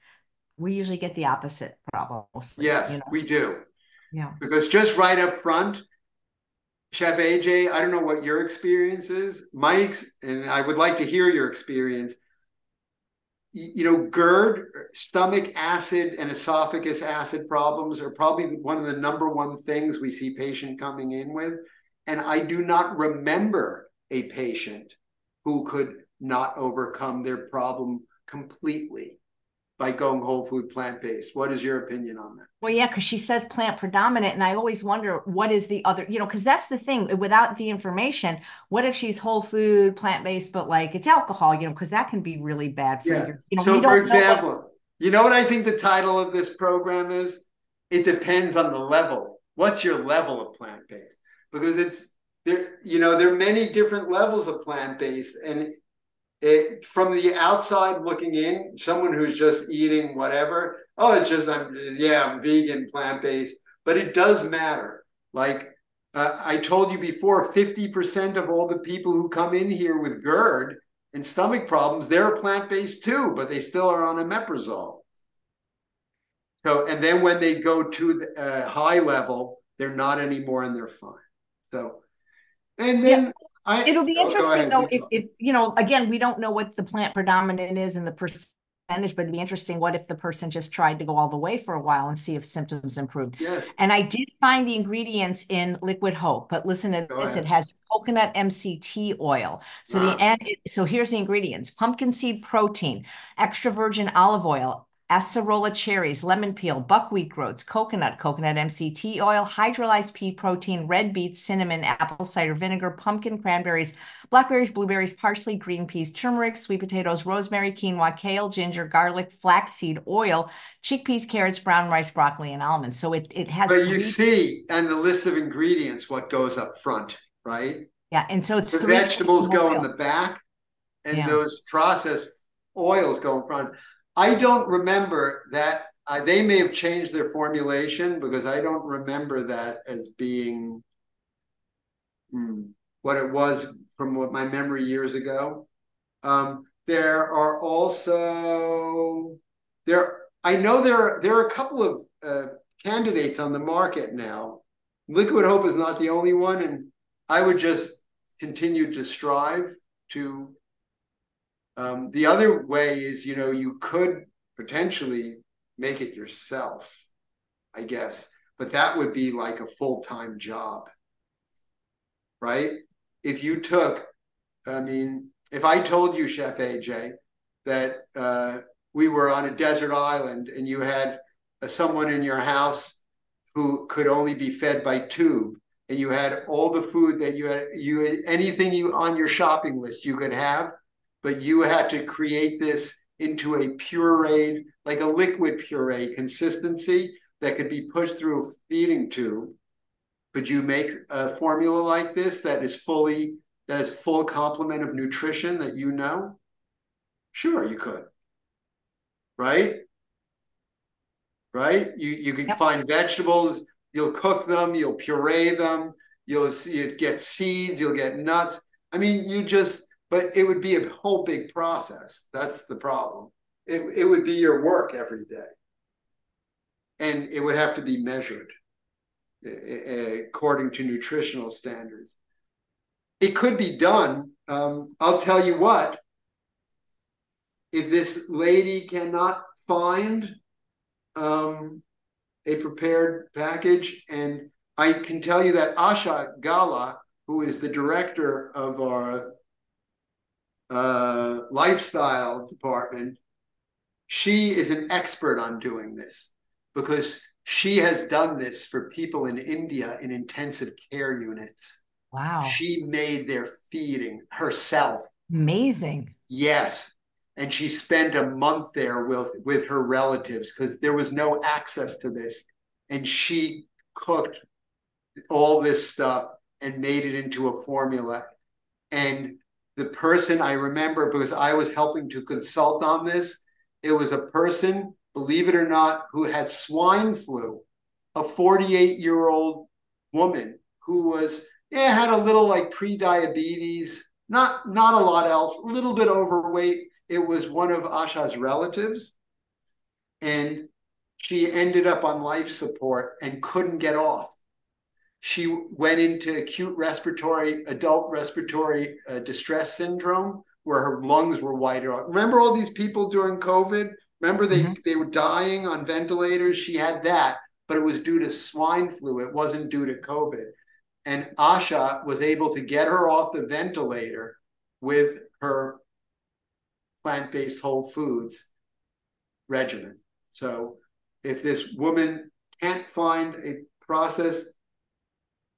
We usually get the opposite problems. Yes, you know? We do. Yeah. Because just right up front, Chef AJ, I don't know what your experience is. And I would like to hear your experience. You know, GERD, stomach acid and esophagus acid problems are probably one of the #1 things we see patients coming in with. And I do not remember a patient who could not overcome their problem completely by going whole food plant-based. What is your opinion on that? Well, yeah, because she says plant predominant. And I always wonder what is the other, you know, because that's the thing without the information. What if she's whole food plant-based, but like it's alcohol, you know, because that can be really bad for you. You know, so for example, you know what I think the title of this program is? It depends on the level. What's your level of plant-based? Because it's, you know, there are many different levels of plant-based, and from the outside looking in, someone who's just eating whatever, oh, it's just, I'm vegan, plant-based, but it does matter. Like I told you before, 50% of all the people who come in here with GERD and stomach problems, they're plant-based too, but they still are on omeprazole. So, and then when they go to the high level, they're not anymore and they're fine. So, and then... Yeah. It'll be interesting though, if you know, again, we don't know what the plant predominant is in the percentage, but it'd be interesting what if the person just tried to go all the way for a while and see if symptoms improved. Yes. And I did find the ingredients in Liquid Hope, but listen to this, it has coconut MCT oil. So so here's the ingredients: pumpkin seed protein, extra virgin olive oil, acerola cherries, lemon peel, buckwheat groats, coconut MCT oil, hydrolyzed pea protein, red beets, cinnamon, apple cider vinegar, pumpkin, cranberries, blackberries, blueberries, parsley, green peas, turmeric, sweet potatoes, rosemary, quinoa, kale, ginger, garlic, flaxseed oil, chickpeas, carrots, brown rice, broccoli, and almonds. So it has... But you see, and the list of ingredients, what goes up front, right? Yeah, and so it's... The vegetables go in the back, and those processed oils go in front. I don't remember that. They may have changed their formulation because I don't remember that as being what it was from what my memory years ago. There are also I know there are a couple of candidates on the market now. Liquid Hope is not the only one, and I would just continue to strive to. The other way is, you know, you could potentially make it yourself, I guess, but that would be like a full-time job, right? If you took, I mean, if I told you, Chef AJ, that we were on a desert island and you had someone in your house who could only be fed by tube, and you had all the food that you had anything you on your shopping list you could have, but you had to create this into a pureed, like a liquid puree consistency that could be pushed through a feeding tube. Could you make a formula like this that is full complement of nutrition that you know? Sure, you could, right? Right? You can find vegetables, you'll cook them, you'll puree them, you'll get seeds, you'll get nuts. I mean, but it would be a whole big process. That's the problem. It would be your work every day. And it would have to be measured according to nutritional standards. It could be done. I'll tell you what, if this lady cannot find a prepared package, and I can tell you that Asha Gala, who is the director of our lifestyle department, she is an expert on doing this because she has done this for people in India in intensive care units. Wow. She made their feeding herself. Amazing. Yes. And she spent a month there with her relatives because there was no access to this. And she cooked all this stuff and made it into a formula. And the person I remember, because I was helping to consult on this, it was a person, believe it or not, who had swine flu, a 48-year-old woman who was, had a little like pre-diabetes, not a lot else, a little bit overweight. It was one of Asha's relatives. And she ended up on life support and couldn't get off. She went into acute respiratory, adult respiratory distress syndrome, where her lungs were wider. Remember all these people during COVID? Remember they were dying on ventilators? She had that, but it was due to swine flu. It wasn't due to COVID. And Asha was able to get her off the ventilator with her plant-based whole foods regimen. So if this woman can't find a processed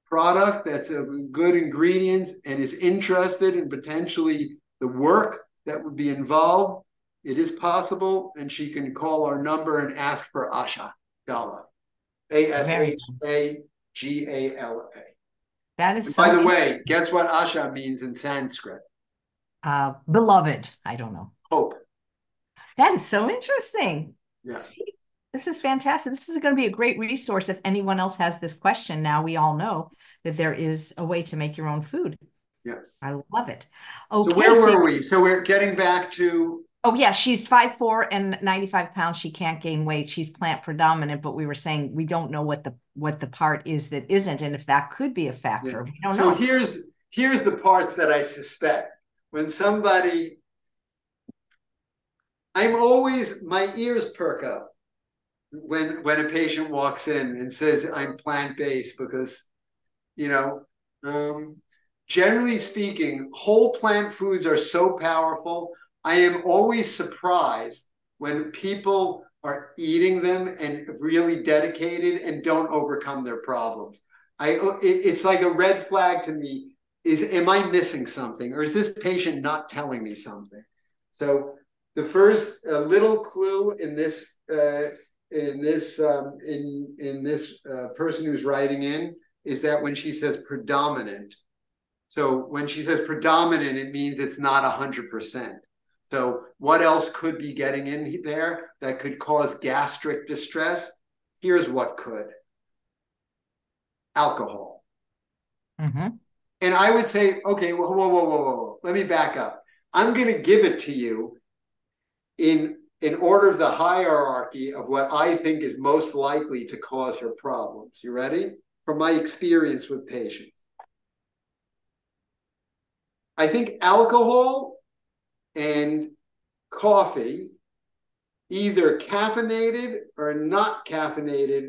product that's of good ingredients and is interested in potentially the work that would be involved, it is possible, and she can call our number and ask for Asha Gala. ASHA Gala. That is. By the way, guess what Asha means in Sanskrit? Beloved. I don't know. Hope. That is so interesting. Yeah. See, this is fantastic. This is going to be a great resource if anyone else has this question. Now we all know that there is a way to make your own food. Yeah. I love it. Okay, so where were we? So we're getting back to... Oh, yeah. She's 5'4" and 95 pounds. She can't gain weight. She's plant predominant, but we were saying we don't know what the part is that isn't, and if that could be a factor. Yeah. We don't know. So here's the parts that I suspect. When somebody... I'm always, my ears perk up when a patient walks in and says, I'm plant-based, because, you know... generally speaking, whole plant foods are so powerful. I am always surprised when people are eating them and really dedicated and don't overcome their problems. It's like a red flag to me. Am I missing something? Or is this patient not telling me something? So the first little clue in this person who's writing in is that when she says predominant, so when she says predominant, it means it's not 100%. So what else could be getting in there that could cause gastric distress? Here's what could. Alcohol. And I would say, okay, whoa. Let me back up. I'm going to give it to you in order of the hierarchy of what I think is most likely to cause her problems. You ready? From my experience with patients. I think alcohol and coffee, either caffeinated or not caffeinated,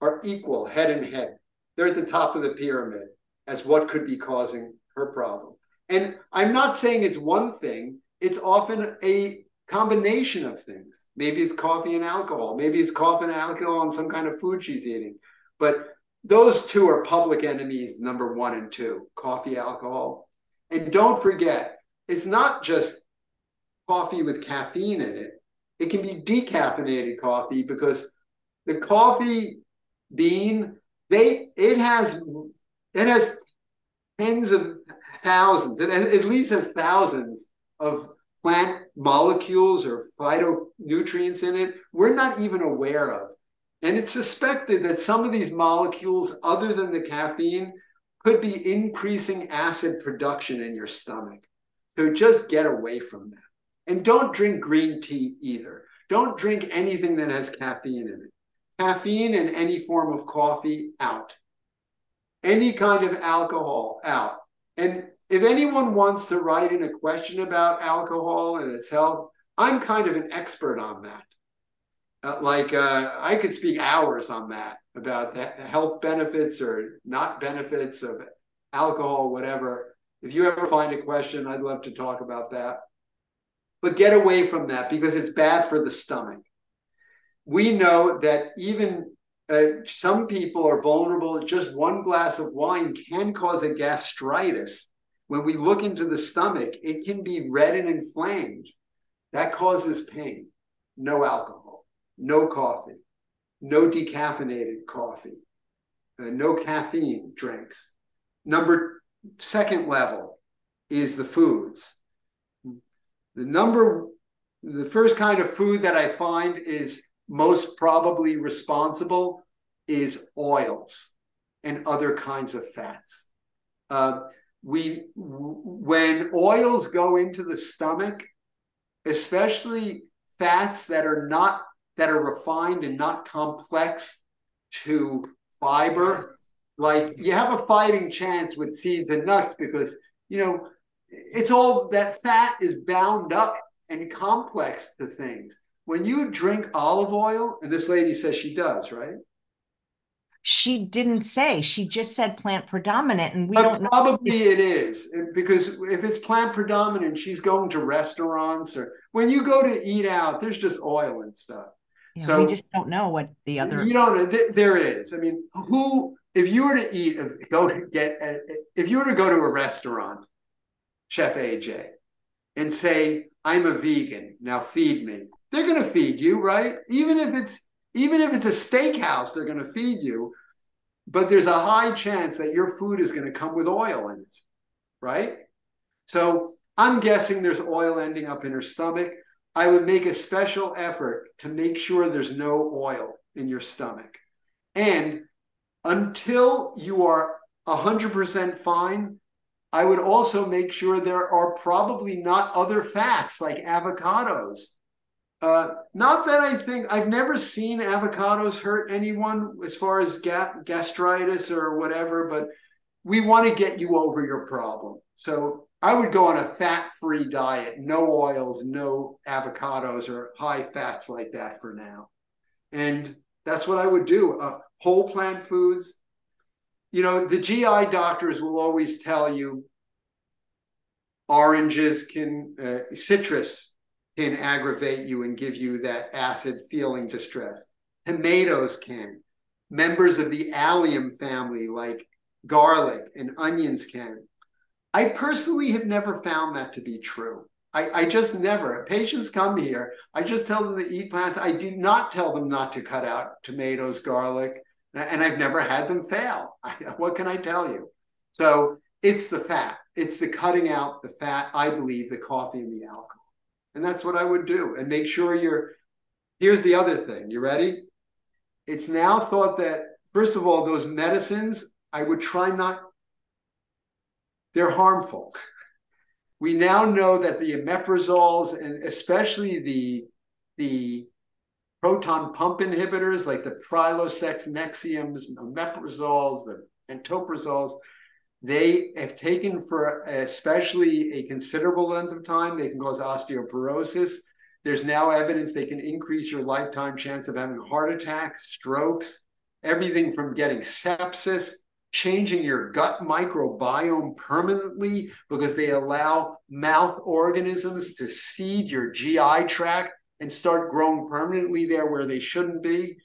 are equal head and head. They're at the top of the pyramid as what could be causing her problem. And I'm not saying it's one thing. It's often a combination of things. Maybe it's coffee and alcohol. Maybe it's coffee and alcohol and some kind of food she's eating. But those two are public enemies, number 1 and 2, coffee, alcohol. And don't forget, it's not just coffee with caffeine in it. It can be decaffeinated coffee, because the coffee bean, it has tens of thousands, it at least has thousands of plant molecules or phytonutrients in it we're not even aware of. And it's suspected that some of these molecules, other than the caffeine, could be increasing acid production in your stomach. So just get away from that. And don't drink green tea either. Don't drink anything that has caffeine in it. Caffeine and any form of coffee, out. Any kind of alcohol, out. And if anyone wants to write in a question about alcohol and its health, I'm kind of an expert on that. I could speak hours on that, about the health benefits or not benefits of alcohol, whatever. If you ever find a question, I'd love to talk about that. But get away from that, because it's bad for the stomach. We know that even some people are vulnerable. Just one glass of wine can cause a gastritis. When we look into the stomach, it can be red and inflamed. That causes pain. No alcohol. No coffee, no decaffeinated coffee, no caffeine drinks. Second level is the foods. The first kind of food that I find is most probably responsible is oils and other kinds of fats. When oils go into the stomach, especially fats that are refined and not complex to fiber, Like, you have a fighting chance with seeds and nuts because, you know, it's all that fat is bound up and complex to things. When you drink olive oil, and this lady says she does, right? She didn't say. She just said plant predominant, and we don't know. Probably it is, because if it's plant predominant, she's going to restaurants, or when you go to eat out, there's just oil and stuff. Yeah, so we just don't know what the other. You don't. There is. I mean, who? If you were to eat, if you were to go to a restaurant, Chef AJ, and say, "I'm a vegan. Now feed me." They're going to feed you, right? Even if it's a steakhouse, they're going to feed you, but there's a high chance that your food is going to come with oil in it, right? So I'm guessing there's oil ending up in her stomach. I would make a special effort to make sure there's no oil in your stomach. And until you are 100% fine, I would also make sure there are probably not other fats like avocados. Not that I think, I've never seen avocados hurt anyone as far as gastritis or whatever, but we want to get you over your problem. So I would go on a fat-free diet, no oils, no avocados or high fats like that for now. And that's what I would do. Whole plant foods. You know, the GI doctors will always tell you oranges can, citrus can aggravate you and give you that acid feeling distress. Tomatoes can. Members of the allium family, like garlic and onions, can. I personally have never found that to be true. I just never. Patients come here, I just tell them to eat plants. I do not tell them not to cut out tomatoes, garlic, and I've never had them fail. What can I tell you? So it's the fat. It's the cutting out the fat, I believe, the coffee and the alcohol. And that's what I would do. And make sure you're, here's the other thing. You ready? It's now thought that, first of all, those medicines, I would try not, they're harmful. We now know that the omeprazoles, and especially the proton pump inhibitors, like the Prilosec, Nexiums, omeprazoles, the antoprazoles, they have taken for especially a considerable length of time. They can cause osteoporosis. There's now evidence they can increase your lifetime chance of having heart attacks, strokes, everything from getting sepsis, changing your gut microbiome permanently because they allow mouth organisms to seed your GI tract and start growing permanently there where they shouldn't be.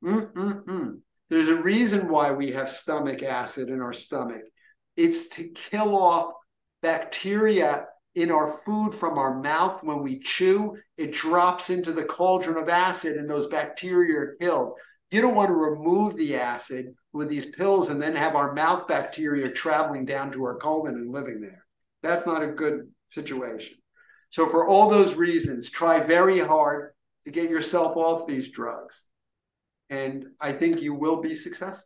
There's a reason why we have stomach acid in our stomach. It's to kill off bacteria in our food from our mouth. When we chew, it drops into the cauldron of acid and those bacteria are killed. You don't want to remove the acid with these pills and then have our mouth bacteria traveling down to our colon and living there. That's not a good situation. So for all those reasons, try very hard to get yourself off these drugs. And I think you will be successful.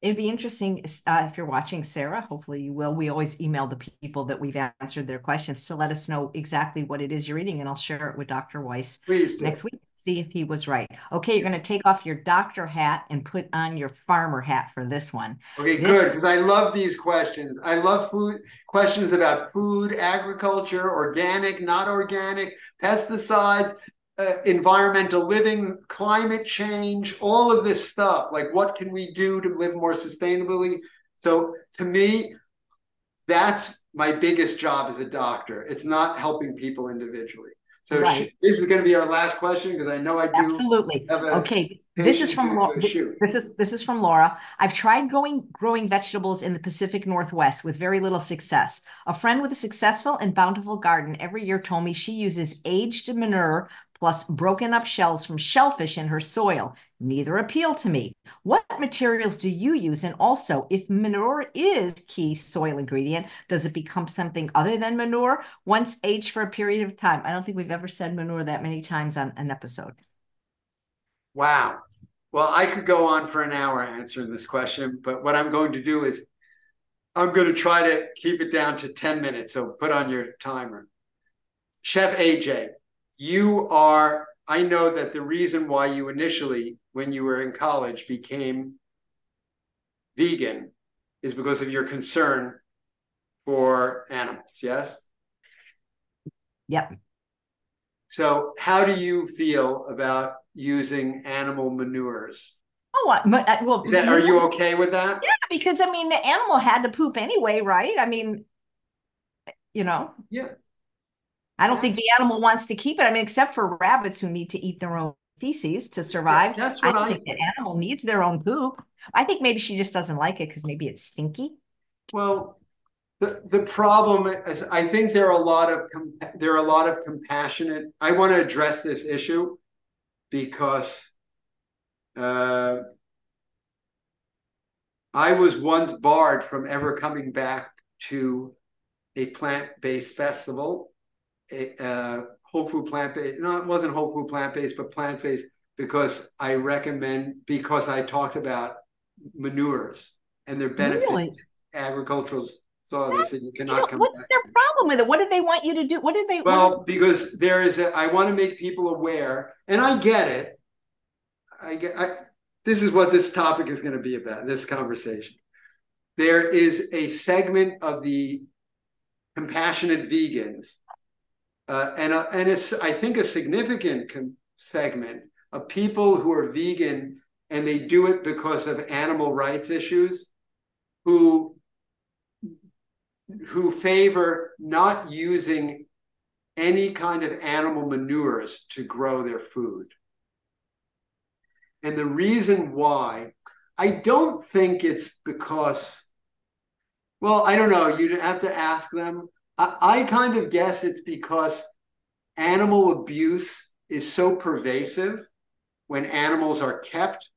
It'd be interesting if you're watching, Sarah, hopefully you will. We always email the people that we've answered their questions to let us know exactly what it is you're eating, and I'll share it with Dr. Weiss next week, see if he was right. Okay, you're going to take off your doctor hat and put on your farmer hat for this one. Okay, good, because I love these questions. I love food questions about food, agriculture, organic, not organic, pesticides, environmental living, climate change, all of this stuff. Like, what can we do to live more sustainably? So to me, that's my biggest job as a doctor. It's not helping people individually. So this is going to be our last question because I know I do. Absolutely. Okay. This is from Laura. I've tried growing vegetables in the Pacific Northwest with very little success. A friend with a successful and bountiful garden every year told me she uses aged manure plus broken up shells from shellfish in her soil. Neither appeal to me. What materials do you use? And also, if manure is key soil ingredient, does it become something other than manure once aged for a period of time? I don't think we've ever said manure that many times on an episode. Wow. Well, I could go on for an hour answering this question, but what I'm going to do is I'm going to try to keep it down to 10 minutes. So put on your timer. Chef AJ, I know that the reason why you initially, when you were in college, became vegan is because of your concern for animals, yes? Yep. So how do you feel about using animal manures? Oh, well, is that, are you okay with that? Yeah, because I mean, the animal had to poop anyway, right? I mean, you know. Yeah. I don't think the animal wants to keep it. I mean, except for rabbits who need to eat their own feces to survive. Yeah, that's what I think. The animal needs their own poop. I think maybe she just doesn't like it because maybe it's stinky. Well, the problem is, I think there are a lot of compassionate. I want to address this issue because I was once barred from ever coming back to a plant-based festival. Whole food plant-based. No, it wasn't whole food plant-based, but plant-based because I talked about manures and their benefits. Really? Agricultural soil. They said you cannot come back. What's their problem with it? What did they want you to do? What did they? Well, because there is I want to make people aware, and I get it. This is what this topic is going to be about, this conversation. There is a segment of the compassionate vegans and it's, I think, a significant segment of people who are vegan and they do it because of animal rights issues, who favor not using any kind of animal manures to grow their food. And the reason why, I don't think it's because, well, I don't know, you'd have to ask them. I kind of guess it's because animal abuse is so pervasive when animals are kept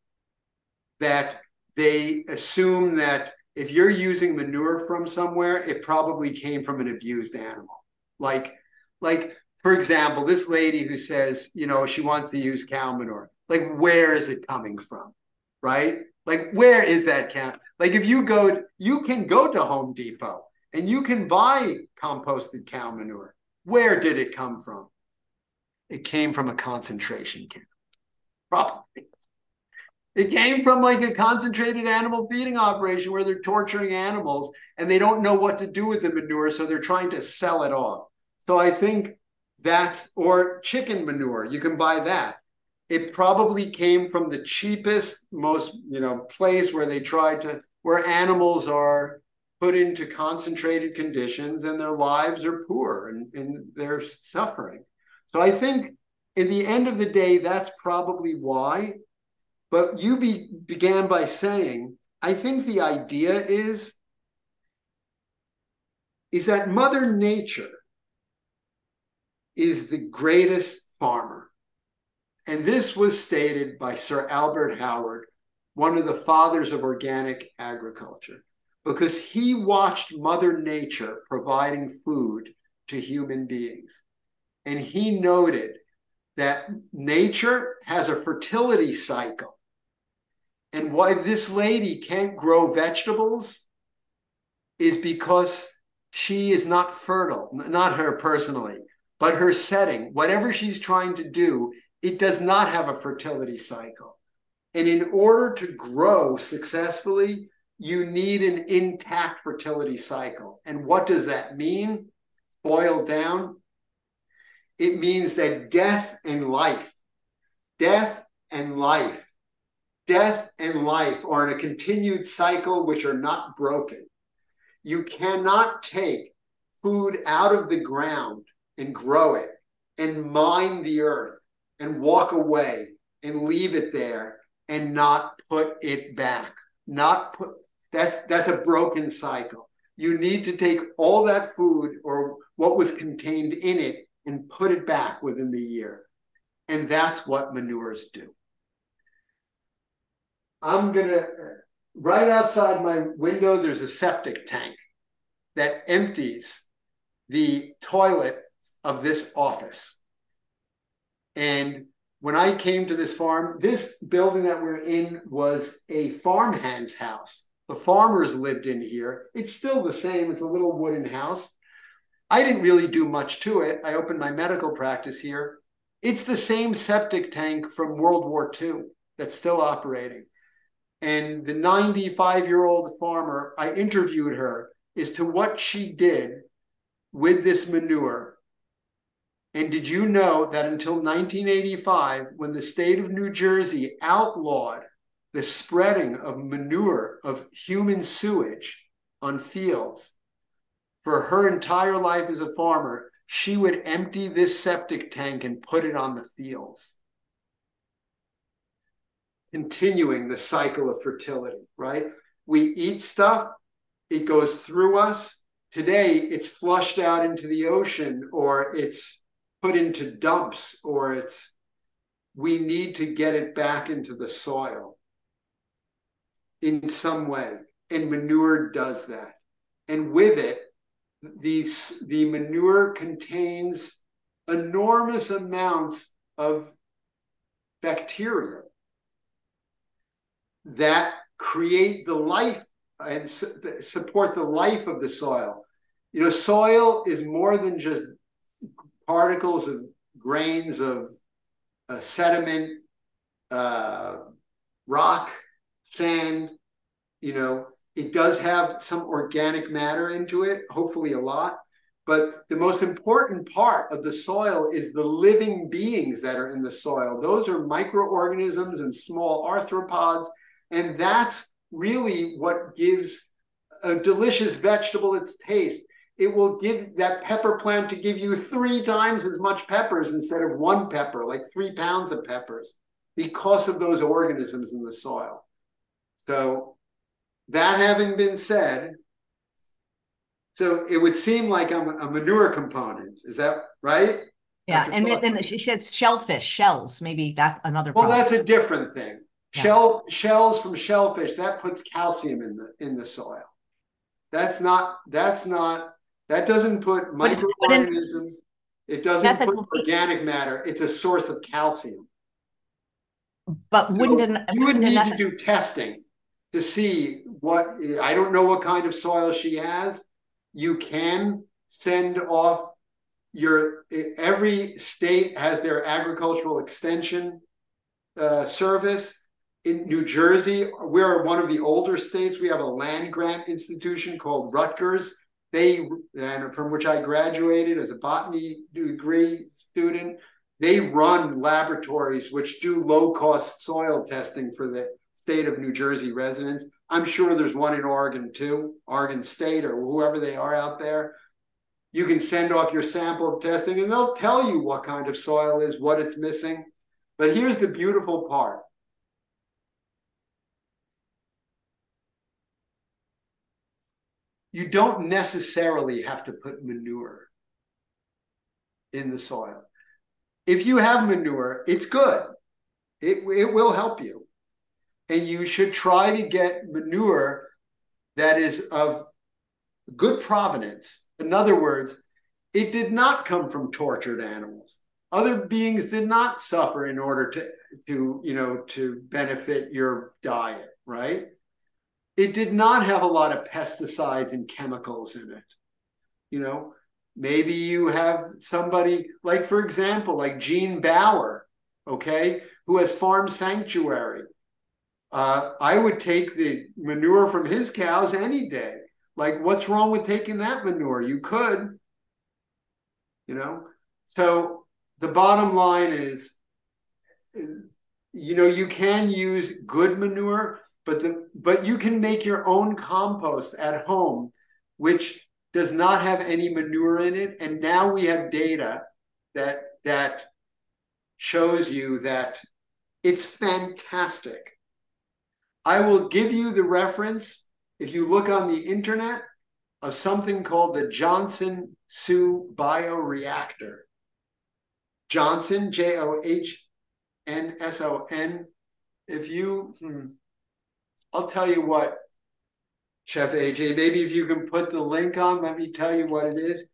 that they assume that if you're using manure from somewhere, it probably came from an abused animal. Like for example, this lady who says, you know, she wants to use cow manure. Like, where is it coming from, right? Like, where is that cow? Like, if you go, you can go to Home Depot and you can buy composted cow manure. Where did it come from? It came from a concentration camp, probably. It came from like a concentrated animal feeding operation where they're torturing animals and they don't know what to do with the manure, so they're trying to sell it off. So I think that's, or chicken manure, you can buy that. It probably came from the cheapest, most, you know, place where they tried to, where animals are put into concentrated conditions and their lives are poor and they're suffering. So I think in the end of the day, that's probably why. But you began by saying, I think the idea is that Mother Nature is the greatest farmer. And this was stated by Sir Albert Howard, one of the fathers of organic agriculture, because he watched Mother Nature providing food to human beings. And he noted that nature has a fertility cycle. And why this lady can't grow vegetables is because she is not fertile, not her personally, but her setting, whatever she's trying to do, it does not have a fertility cycle. And in order to grow successfully, you need an intact fertility cycle. And what does that mean? Boiled down, it means that death and life, death and life, death and life are in a continued cycle which are not broken. You cannot take food out of the ground and grow it and mine the earth and walk away and leave it there and not put it back. That's a broken cycle. You need to take all that food or what was contained in it and put it back within the year. And that's what manures do. I'm gonna, right outside my window, there's a septic tank that empties the toilet of this office. And when I came to this farm, this building that we're in was a farmhand's house. The farmers lived in here. It's still the same. It's a little wooden house. I didn't really do much to it. I opened my medical practice here. It's the same septic tank from World War II that's still operating. And the 95-year-old farmer, I interviewed her as to what she did with this manure. And did you know that until 1985, when the state of New Jersey outlawed the spreading of manure, of human sewage on fields, for her entire life as a farmer, she would empty this septic tank and put it on the fields, continuing the cycle of fertility, right? We eat stuff, it goes through us. Today, it's flushed out into the ocean, or it's put into dumps, or it's, we need to get it back into the soil in some way. And manure does that. And with it, the manure contains enormous amounts of bacteria that create the life and support the life of the soil. You know, soil is more than just particles of grains of sediment, rock, sand. You know, it does have some organic matter into it, hopefully a lot. But the most important part of the soil is the living beings that are in the soil. Those are microorganisms and small arthropods. And that's really what gives a delicious vegetable its taste. It will give that pepper plant to give you 3 times as much peppers instead of 1 pepper, like 3 pounds of peppers, because of those organisms in the soil. So that having been said, so it would seem like I'm a manure component. Is that right? Yeah. And then she said shellfish, shells, maybe that another problem. Well, that's a different thing. Yeah. Shells from shellfish, that puts calcium in the soil. That doesn't put microorganisms. It doesn't put organic matter. It's a source of calcium. But you would need to do testing to see what, I don't know what kind of soil she has. You can send off every state has their agricultural extension service. In New Jersey, we're one of the older states. We have a land grant institution called Rutgers, from which I graduated as a botany degree student. They run laboratories which do low-cost soil testing for the state of New Jersey residents. I'm sure there's one in Oregon too, Oregon State or whoever they are out there. You can send off your sample of testing and they'll tell you what kind of soil is, what it's missing. But here's the beautiful part. You don't necessarily have to put manure in the soil. If you have manure, it's good. It will help you. And you should try to get manure that is of good provenance. In other words, it did not come from tortured animals. Other beings did not suffer in order to benefit your diet, right? It did not have a lot of pesticides and chemicals in it. You know, maybe you have somebody like, for example, like Gene Bauer, okay, who has Farm Sanctuary. I would take the manure from his cows any day. Like, what's wrong with taking that manure? You could, you know. So the bottom line is, you know, you can use good manure, but you can make your own compost at home, which does not have any manure in it. And now we have data that shows you that it's fantastic. I will give you the reference, if you look on the internet, of something called the Johnson Su Bioreactor. Johnson, Johnson. I'll tell you what, Chef AJ, maybe if you can put the link on, let me tell you what it is.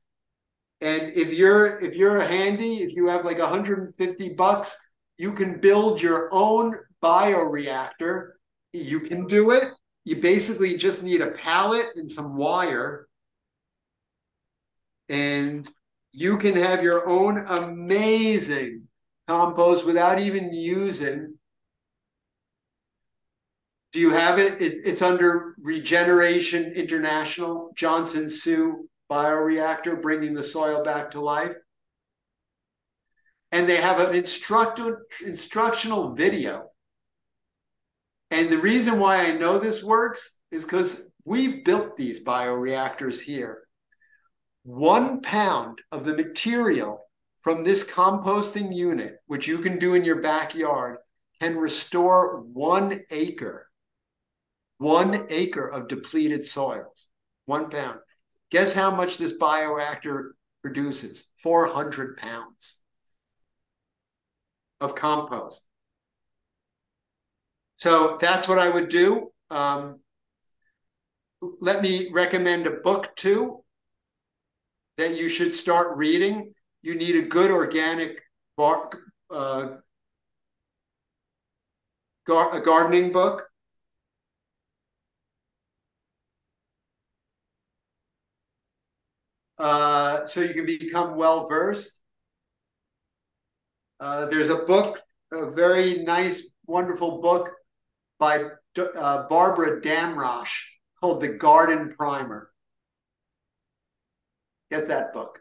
And if you're handy, if you have like $150, you can build your own bioreactor. You can do it. You basically just need a pallet and some wire. And you can have your own amazing compost without even using Do you have it? It's under Regeneration International, Johnson Su Bioreactor, bringing the soil back to life. And they have an instructional video. And the reason why I know this works is because we've built these bioreactors here. 1 pound of the material from this composting unit, which you can do in your backyard, can restore 1 acre. 1 acre of depleted soils, 1 pound. Guess how much this bioreactor produces? 400 pounds of compost. So that's what I would do. Let me recommend a book too that you should start reading. You need a good organic gardening book. So you can become well-versed. There's a book, a very nice, wonderful book by Barbara Damrosch called The Garden Primer. Get that book,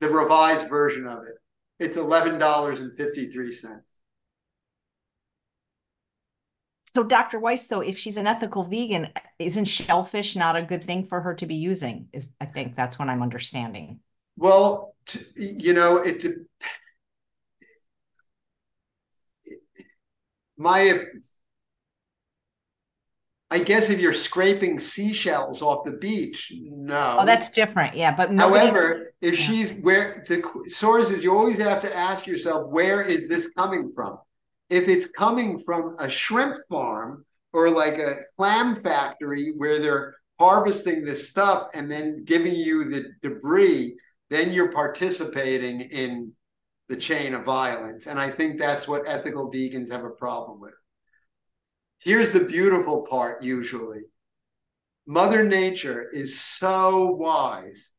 the revised version of it. It's $11.53. So Dr. Weiss, though, if she's an ethical vegan, isn't shellfish not a good thing for her to be using? I think that's what I'm understanding. Well, you know, I guess if you're scraping seashells off the beach, no. Oh, that's different, yeah. But however, if she's where the source is, you always have to ask yourself, where is this coming from? If it's coming from a shrimp farm or like a clam factory where they're harvesting this stuff and then giving you the debris, then you're participating in the chain of violence. And I think that's what ethical vegans have a problem with. Here's the beautiful part usually. Mother Nature is so wise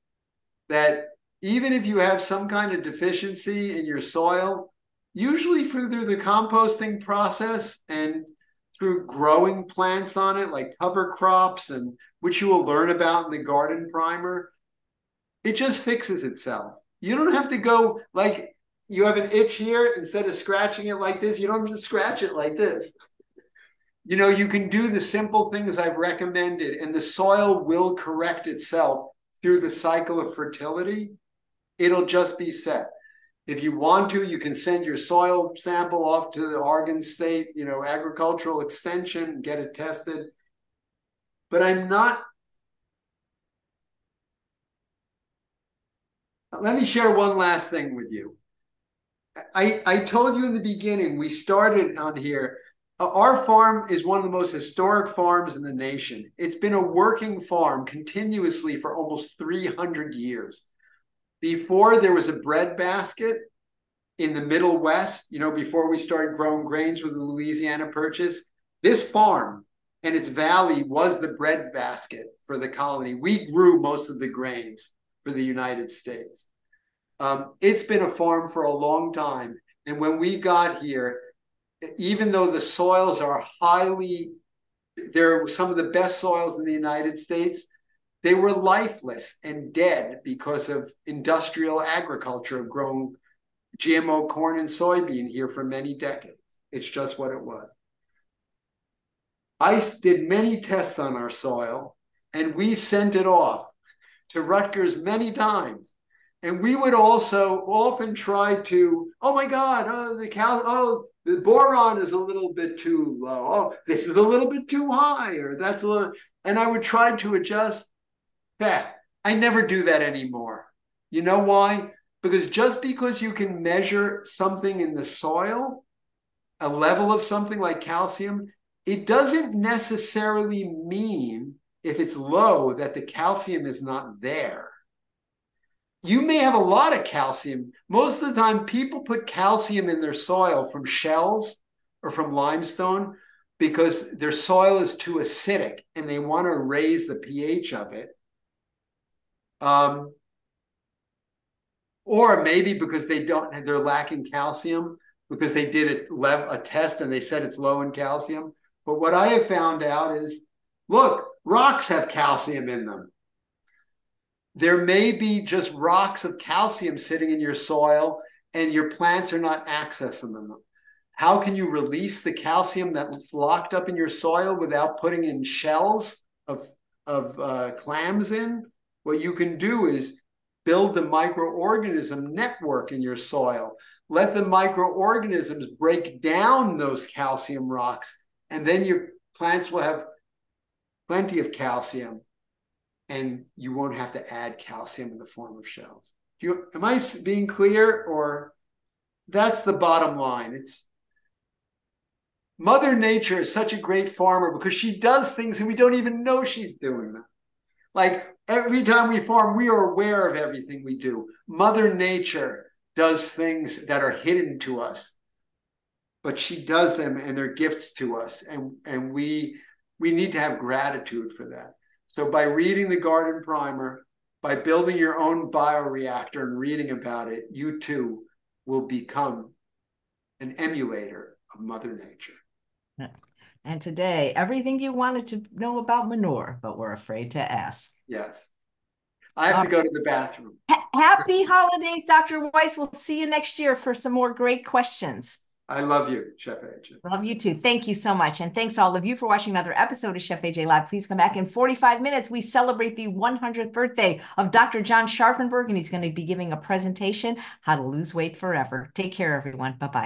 that even if you have some kind of deficiency in your soil, usually through the composting process and through growing plants on it, like cover crops, and which you will learn about in the Garden Primer, it just fixes itself. You don't have to go like you have an itch here. Instead of scratching it like this, you don't just scratch it like this. You know, you can do the simple things I've recommended, and the soil will correct itself through the cycle of fertility. It'll just be set. If you want to, you can send your soil sample off to the Oregon State, you know, Agricultural Extension, get it tested. But let me share one last thing with you. I told you in the beginning, we started on here. Our farm is one of the most historic farms in the nation. It's been a working farm continuously for almost 300 years. Before there was a breadbasket in the Middle West, you know, before we started growing grains with the Louisiana Purchase, this farm and its valley was the breadbasket for the colony. We grew most of the grains for the United States. It's been a farm for a long time. And when we got here, even though the soils are they're some of the best soils in the United States, they were lifeless and dead because of industrial agriculture of growing GMO corn and soybean here for many decades. It's just what it was. I did many tests on our soil, and we sent it off to Rutgers many times. And we would also often try to, oh my God, the boron is a little bit too low. Oh, this is a little bit too high, or that's a little, and I would try to adjust. I never do that anymore. You know why? Because just because you can measure something in the soil, a level of something like calcium, it doesn't necessarily mean if it's low that the calcium is not there. You may have a lot of calcium. Most of the time, people put calcium in their soil from shells or from limestone because their soil is too acidic and they want to raise the pH of it. Or maybe because they're lacking calcium because they did a test and they said it's low in calcium. But what I have found out is, look, rocks have calcium in them. There may be just rocks of calcium sitting in your soil and your plants are not accessing them. How can you release the calcium that's locked up in your soil without putting in shells of clams in? What you can do is build the microorganism network in your soil. Let the microorganisms break down those calcium rocks, and then your plants will have plenty of calcium, and you won't have to add calcium in the form of shells. Am I being clear? Or that's the bottom line. It's Mother Nature is such a great farmer because she does things and we don't even know she's doing them. Like every time we farm, we are aware of everything we do. Mother Nature does things that are hidden to us, but she does them and they're gifts to us. And we need to have gratitude for that. So by reading The Garden Primer, by building your own bioreactor and reading about it, you too will become an emulator of Mother Nature. And today, everything you wanted to know about manure, but we're afraid to ask. Yes. I have to go to the bathroom. Happy holidays, Dr. Weiss. We'll see you next year for some more great questions. I love you, Chef AJ. Love you too. Thank you so much. And thanks all of you for watching another episode of Chef AJ Live. Please come back in 45 minutes. We celebrate the 100th birthday of Dr. John Scharfenberg, and he's going to be giving a presentation, How to Lose Weight Forever. Take care, everyone. Bye-bye.